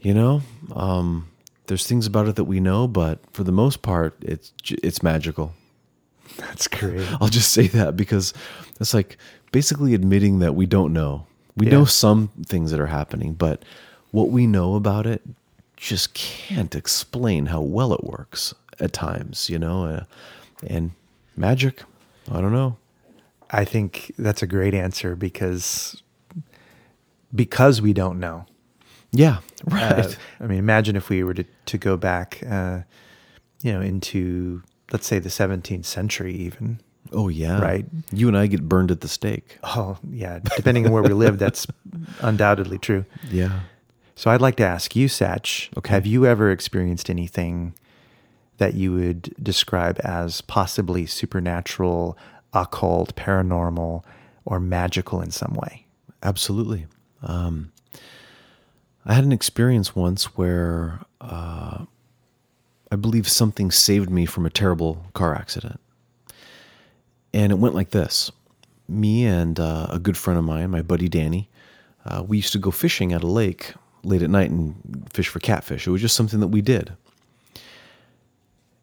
you know, um, there's things about it that we know, but for the most part, it's, it's magical. That's great. I'll just say that because that's like, basically admitting that we don't know. We yeah. know some things that are happening, but what we know about it just can't explain how well it works at times, you know, uh, and magic, I don't know. I think that's a great answer because, because we don't know. Yeah. Right. Uh, I mean, imagine if we were to, to go back, uh, you know, into, let's say the seventeenth century even. Oh, yeah. Right. You and I get burned at the stake. Oh, yeah. Depending on where we live, that's undoubtedly true. Yeah. So I'd like to ask you, Satch, okay. have you ever experienced anything that you would describe as possibly supernatural, occult, paranormal, or magical in some way? Absolutely. Um, I had an experience once where uh, I believe something saved me from a terrible car accident. And it went like this. Me and uh, a good friend of mine, my buddy Danny, uh, we used to go fishing at a lake late at night and fish for catfish. It was just something that we did.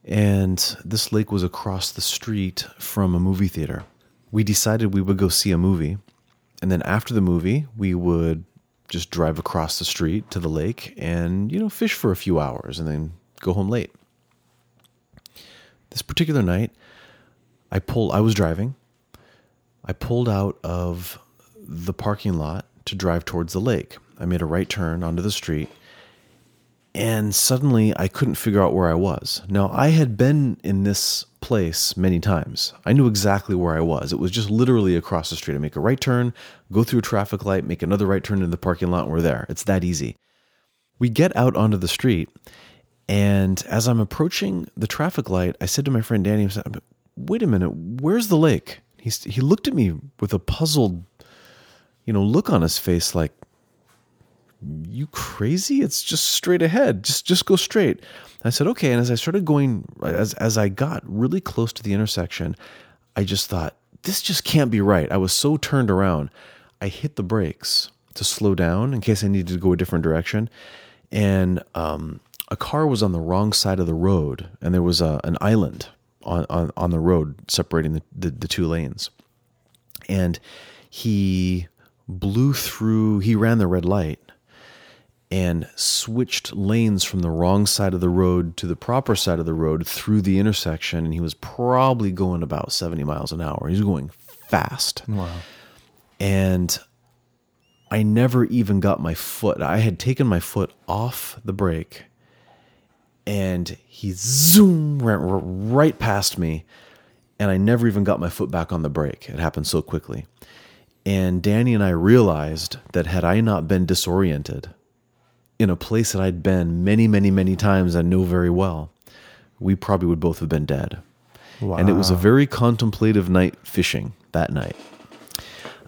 And this lake was across the street from a movie theater. We decided we would go see a movie. And then after the movie, we would just drive across the street to the lake and, you know, fish for a few hours and then go home late. This particular night, I pulled, I was driving. I pulled out of the parking lot to drive towards the lake. I made a right turn onto the street, and suddenly I couldn't figure out where I was. Now, I had been in this place many times. I knew exactly where I was. It was just literally across the street. I make a right turn, go through a traffic light, make another right turn into the parking lot, and we're there. It's that easy. We get out onto the street, and as I'm approaching the traffic light, I said to my friend Danny, wait a minute, where's the lake? He's, he looked at me with a puzzled, you know, look on his face like, you crazy? It's just straight ahead. Just just go straight. I said, okay. And as I started going, as as I got really close to the intersection, I just thought, this just can't be right. I was so turned around. I hit the brakes to slow down in case I needed to go a different direction. And um, a car was on the wrong side of the road, and there was a, an island on, on, on the road separating the, the, the two lanes. And he blew through, he ran the red light and switched lanes from the wrong side of the road to the proper side of the road through the intersection. And he was probably going about seventy miles an hour. He was going fast. Wow. And I never even got my foot. I had taken my foot off the brake, and he zoomed right past me. And I never even got my foot back on the brake. It happened so quickly. And Danny and I realized that had I not been disoriented in a place that I'd been many, many, many times I know very well, we probably would both have been dead. Wow. And it was a very contemplative night fishing that night.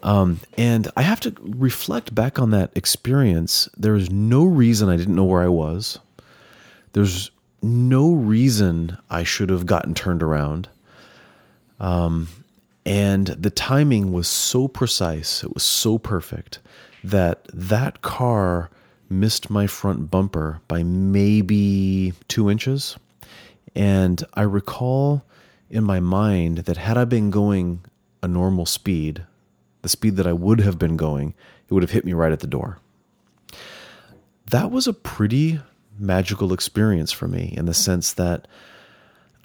Um, and I have to reflect back on that experience. There is no reason I didn't know where I was. There's no reason I should have gotten turned around. Um, and the timing was so precise. It was so perfect that that car missed my front bumper by maybe two inches. And I recall in my mind that had I been going a normal speed, the speed that I would have been going, it would have hit me right at the door. That was a pretty magical experience for me in the sense that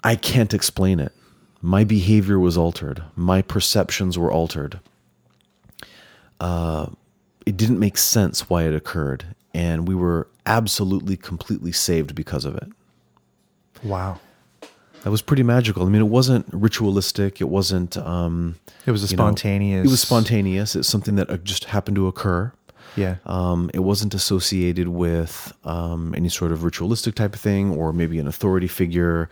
I can't explain it. My behavior was altered. My perceptions were altered. Uh, it didn't make sense why it occurred. And we were absolutely, completely saved because of it. Wow. That was pretty magical. I mean, it wasn't ritualistic. It wasn't... Um, it was a spontaneous... Know, it was spontaneous. It's something that just happened to occur. Yeah. Um, it wasn't associated with um, any sort of ritualistic type of thing or maybe an authority figure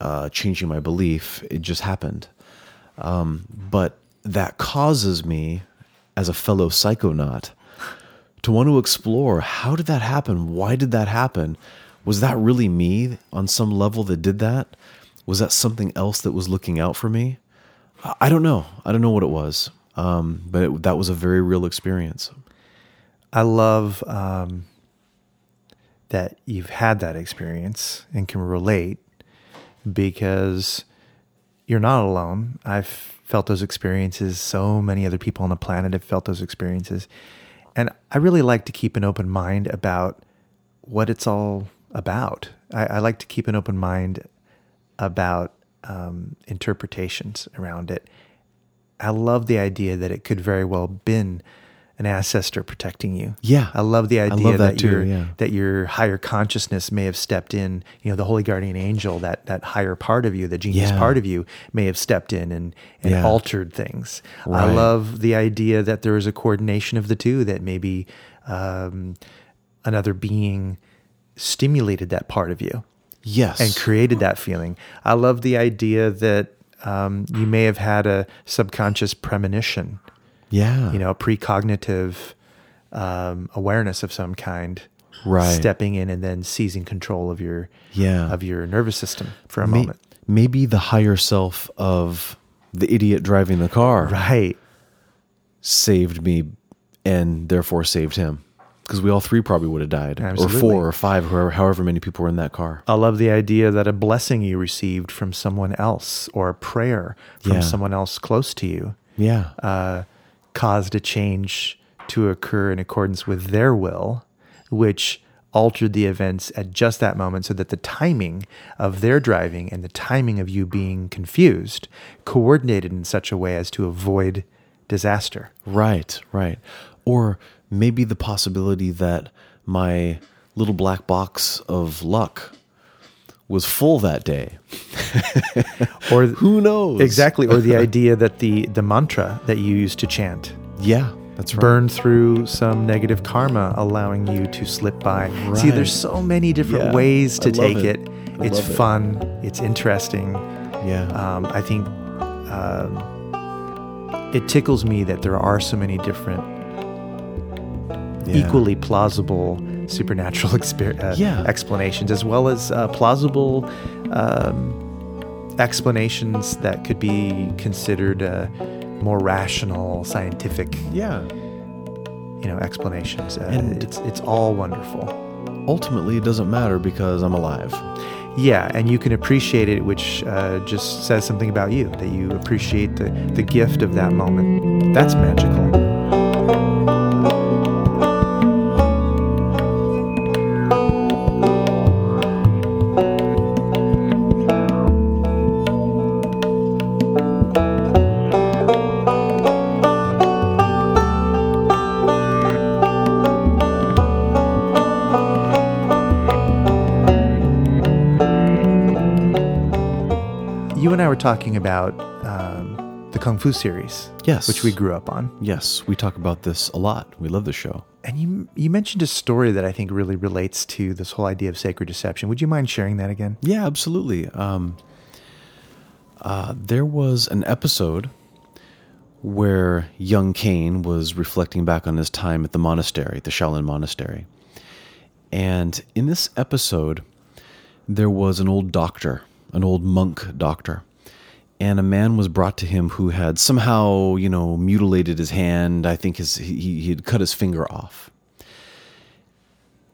uh, changing my belief. It just happened. Um, but that causes me, as a fellow psychonaut, to want to explore, how did that happen? Why did that happen? Was that really me on some level that did that? Was that something else that was looking out for me? I don't know. I don't know what it was. Um, but it, that was a very real experience. I love um, that you've had that experience and can relate, because you're not alone. I've felt those experiences. So many other people on the planet have felt those experiences. And I really like to keep an open mind about what it's all about. I, I like to keep an open mind about um, interpretations around it. I love the idea that it could very well have been an ancestor protecting you. Yeah. I love the idea love that, that, too, your, yeah. that your higher consciousness may have stepped in, you know, the holy guardian angel, that that higher part of you, the genius yeah. part of you may have stepped in and, and yeah. altered things. Right. I love the idea that there is a coordination of the two, that maybe um, another being stimulated that part of you. Yes. And created that feeling. I love the idea that um, you may have had a subconscious premonition. Yeah. You know, precognitive um, awareness of some kind. Right. Stepping in and then seizing control of your yeah. of your nervous system for a May, moment. Maybe the higher self of the idiot driving the car. Right. Saved me and therefore saved him. Because we all three probably would have died. Absolutely. Or four or five, however, however many people were in that car. I love the idea that a blessing you received from someone else or a prayer from yeah. someone else close to you. Yeah. Uh, caused a change to occur in accordance with their will, which altered the events at just that moment so that the timing of their driving and the timing of you being confused coordinated in such a way as to avoid disaster. Right, right. Or maybe the possibility that my little black box of luck was full that day. Or who knows? Exactly. Or the idea that the, the mantra that you used to chant. Yeah. That's right. Burn through some negative karma, allowing you to slip by. Right. See, there's so many different yeah, ways to take it. it. It's it. fun. It's interesting. Yeah. Um, I think um, it tickles me that there are so many different yeah. equally plausible supernatural exper- uh, yeah. explanations, as well as uh, plausible um, explanations that could be considered uh, more rational, scientific, yeah, you know, explanations. Uh, and it's it's all wonderful. Ultimately, it doesn't matter because I'm alive. Yeah, and you can appreciate it, which uh, just says something about you, that you appreciate the, the gift of that moment. That's magical. Talking about um, the Kung Fu series, yes, which we grew up on. Yes, we talk about this a lot. We love the show. And you you mentioned a story that I think really relates to this whole idea of sacred deception. Would you mind sharing that again? Yeah, absolutely. Um, uh, there was an episode where young Cain was reflecting back on his time at the monastery, the Shaolin monastery. And in this episode, there was an old doctor, an old monk doctor. And a man was brought to him who had somehow, you know, mutilated his hand. I think his he, he had cut his finger off.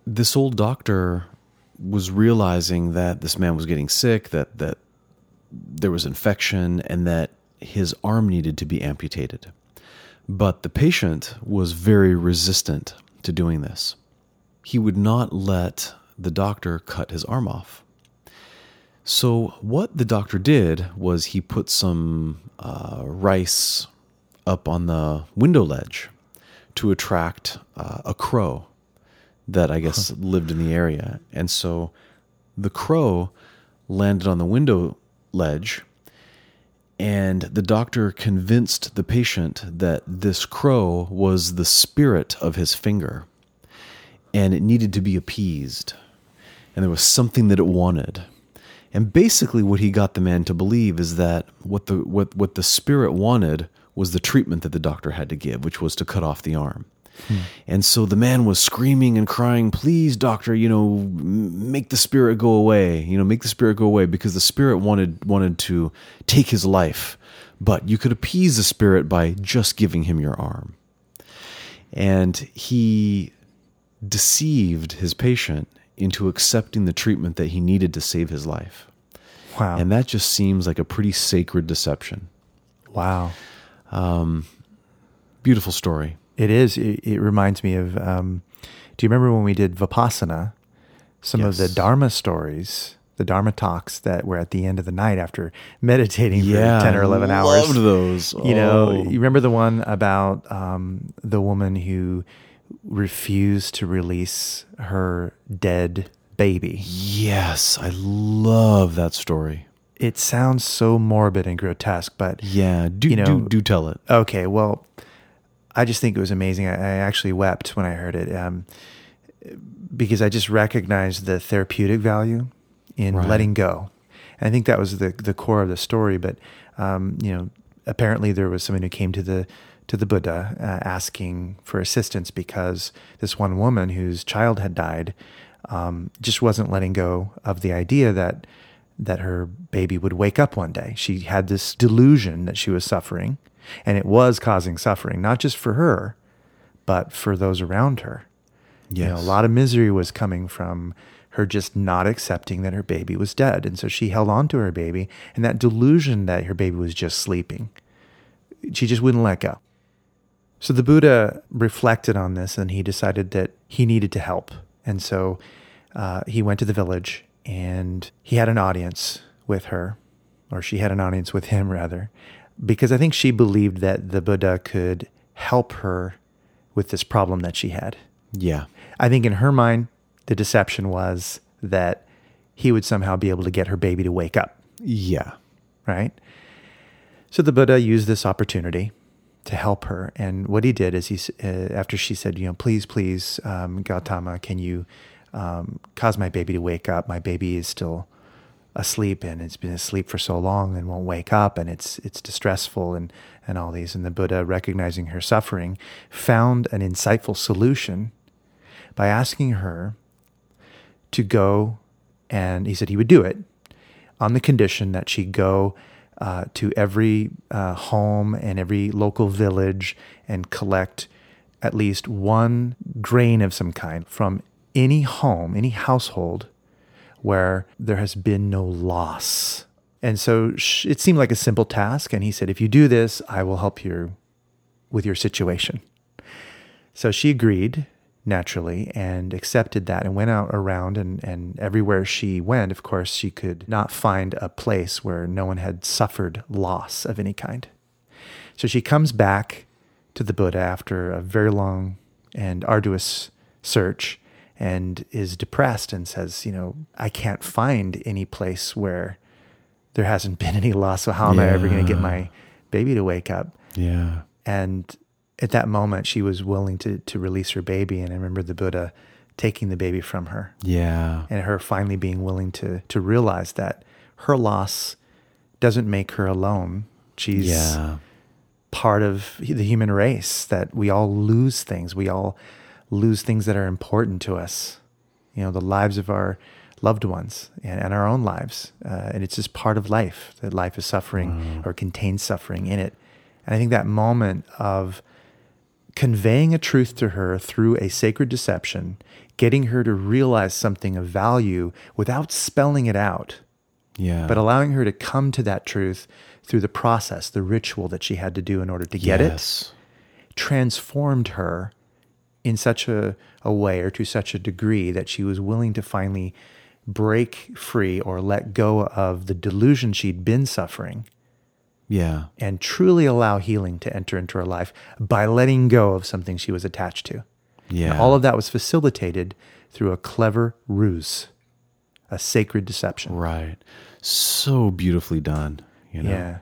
This old doctor was realizing that this man was getting sick, that that there was infection, and that his arm needed to be amputated. But the patient was very resistant to doing this. He would not let the doctor cut his arm off. So what the doctor did was he put some uh, rice up on the window ledge to attract uh, a crow that I guess huh. lived in the area. And so the crow landed on the window ledge, and the doctor convinced the patient that this crow was the spirit of his finger, and it needed to be appeased, and there was something that it wanted. And basically what he got the man to believe is that what the what, what the spirit wanted was the treatment that the doctor had to give, which was to cut off the arm. Hmm. And so the man was screaming and crying, please, doctor, you know, make the spirit go away, you know, make the spirit go away, because the spirit wanted wanted to take his life. But you could appease the spirit by just giving him your arm. And he deceived his patient into accepting the treatment that he needed to save his life. Wow. And that just seems like a pretty sacred deception. Wow. Um, beautiful story. It is. It, it reminds me of, um, do you remember when we did Vipassana? Some yes. of the Dharma stories, the Dharma talks that were at the end of the night after meditating yeah, for ten or eleven I loved hours. Loved those. Oh. You know, you remember the one about um, the woman who refused to release her dead baby. Yes, I love that story. It sounds so morbid and grotesque, but yeah, do you know, do, do tell it. Okay, well, I just think it was amazing. I, I actually wept when I heard it, um, because I just recognized the therapeutic value in right. letting go. And I think that was the the core of the story. But um, you know, apparently there was someone who came to the. to the Buddha uh, asking for assistance because this one woman whose child had died um, just wasn't letting go of the idea that that her baby would wake up one day. She had this delusion that she was suffering, and it was causing suffering, not just for her, but for those around her. Yes. You know, a lot of misery was coming from her just not accepting that her baby was dead. And so she held on to her baby, and that delusion that her baby was just sleeping, she just wouldn't let go. So the Buddha reflected on this, and he decided that he needed to help. And so uh, he went to the village and he had an audience with her, or she had an audience with him rather, because I think she believed that the Buddha could help her with this problem that she had. Yeah. I think in her mind, the deception was that he would somehow be able to get her baby to wake up. Yeah. Right? So the Buddha used this opportunity to help her. And what he did is he, uh, after she said, you know, please, please, um, Gautama, can you um, cause my baby to wake up? My baby is still asleep and it's been asleep for so long and won't wake up, and it's it's distressful and, and all these. And the Buddha, recognizing her suffering, found an insightful solution by asking her to go, and he said he would do it on the condition that she go uh, to every uh, home and every local village and collect at least one grain of some kind from any home, any household where there has been no loss. And so it seemed like a simple task. And he said, if you do this, I will help you with your situation. So she agreed, naturally, and accepted that, and went out around, and, and everywhere she went, of course, she could not find a place where no one had suffered loss of any kind. So she comes back to the Buddha after a very long and arduous search, and is depressed and says, you know, I can't find any place where there hasn't been any loss, so how am yeah. I ever going to get my baby to wake up? Yeah. And at that moment, she was willing to to release her baby, and I remember the Buddha taking the baby from her. Yeah. And her finally being willing to to realize that her loss doesn't make her alone. She's yeah. part of the human race, that we all lose things. We all lose things that are important to us, you know, the lives of our loved ones and, and our own lives. Uh, and it's just part of life, that life is suffering mm. or contains suffering in it. And I think that moment of conveying a truth to her through a sacred deception, getting her to realize something of value without spelling it out, yeah, but allowing her to come to that truth through the process, the ritual that she had to do in order to get yes. it, transformed her in such a, a way or to such a degree that she was willing to finally break free or let go of the delusion she'd been suffering. Yeah. And truly allow healing to enter into her life by letting go of something she was attached to. Yeah. And all of that was facilitated through a clever ruse, a sacred deception. Right. So beautifully done, you know. Yeah.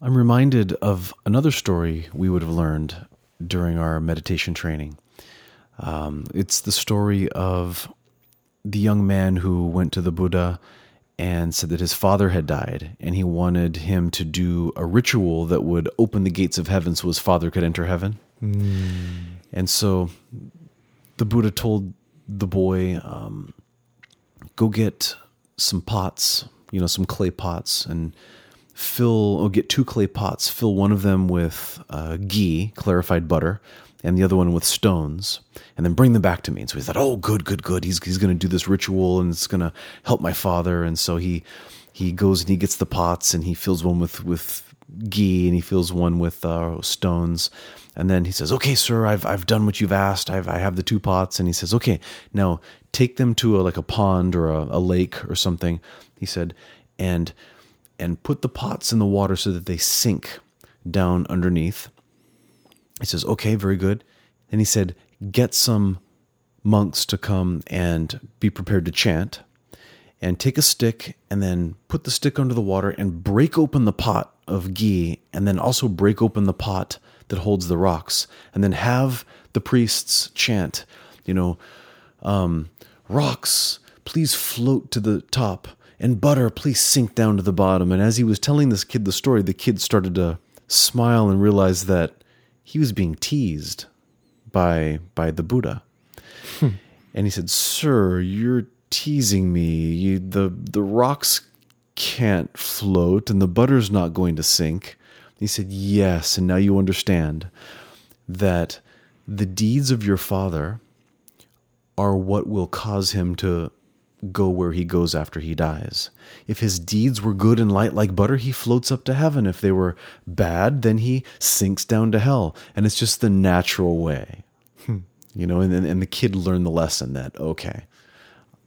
I'm reminded of another story we would have learned during our meditation training. Um, it's the story of the young man who went to the Buddha and said that his father had died, and he wanted him to do a ritual that would open the gates of heaven so his father could enter heaven. Mm. And so the Buddha told the boy, um, go get some pots, you know, some clay pots, and fill, or get two clay pots, fill one of them with uh, ghee, clarified butter, and the other one with stones, and then bring them back to me. And so he thought, oh, good, good, good. He's he's going to do this ritual, and it's going to help my father. And so he he goes and he gets the pots, and he fills one with, with ghee, and he fills one with uh, stones. And then he says, okay, sir, I've I've done what you've asked. I've, I have the two pots. And he says, okay, now take them to a, like a pond or a, a lake or something, he said, and and put the pots in the water so that they sink down underneath. He says, okay, very good. And he said, get some monks to come and be prepared to chant, and take a stick and then put the stick under the water and break open the pot of ghee, and then also break open the pot that holds the rocks, and then have the priests chant, you know, um, rocks, please float to the top, and butter, please sink down to the bottom. And as he was telling this kid the story, the kid started to smile and realize that he was being teased by by the Buddha. Hmm. And he said, sir, you're teasing me. You, the, the rocks can't float, and the butter's not going to sink. And he said, yes, and now you understand that the deeds of your father are what will cause him to go where he goes after he dies. If his deeds were good and light like butter, he floats up to heaven. If they were bad, then he sinks down to hell. And it's just the natural way. Hmm. you know, and and the kid learned the lesson that, okay,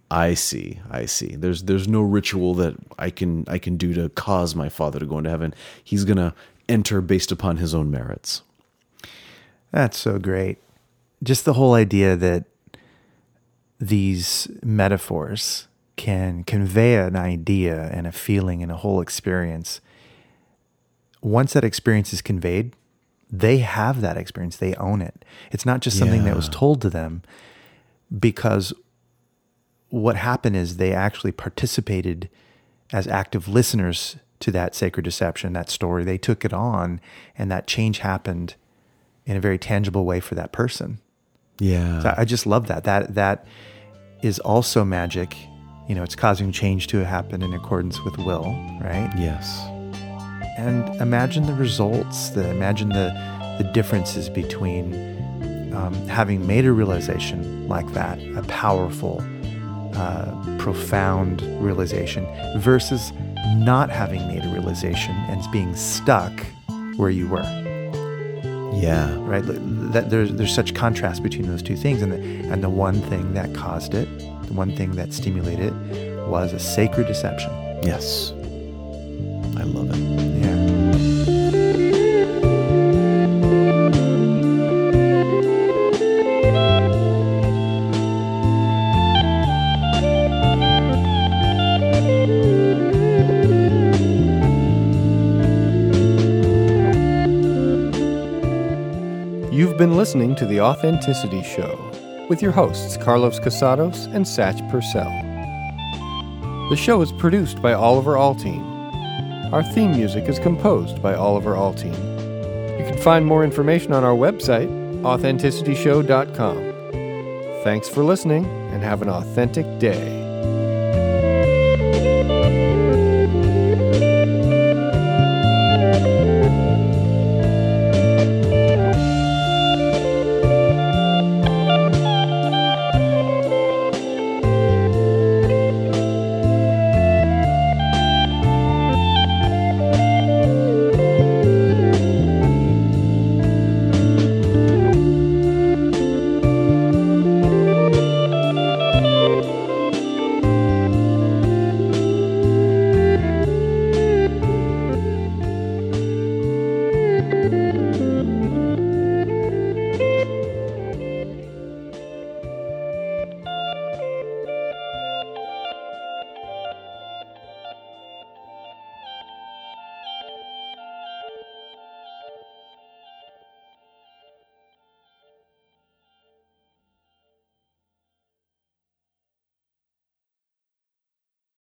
I see, I see. There's there's no ritual that I can I can do to cause my father to go into heaven. He's gonna enter based upon his own merits. That's so great. Just the whole idea that these metaphors can convey an idea and a feeling and a whole experience. Once that experience is conveyed, they have that experience. They own it. It's not just something yeah. that was told to them, because what happened is they actually participated as active listeners to that sacred deception, that story. They took it on, and that change happened in a very tangible way for that person. Yeah. So I just love that. That that is also magic. You know, it's causing change to happen in accordance with will, right? Yes. And imagine the results, the, imagine the, the differences between um, having made a realization like that, a powerful, uh, profound realization, versus not having made a realization and being stuck where you were. Yeah. Right? That there's, there's such contrast between those two things. And the, and the one thing that caused it, the one thing that stimulated it, was a sacred deception. Yes. I love it. Yeah. You've been listening to The Authenticity Show with your hosts Carlos Casados and Satch Purcell. The show is produced by Oliver Altine. Our theme music is composed by Oliver Altine. You can find more information on our website, authenticity show dot com. Thanks for listening, and have an authentic day.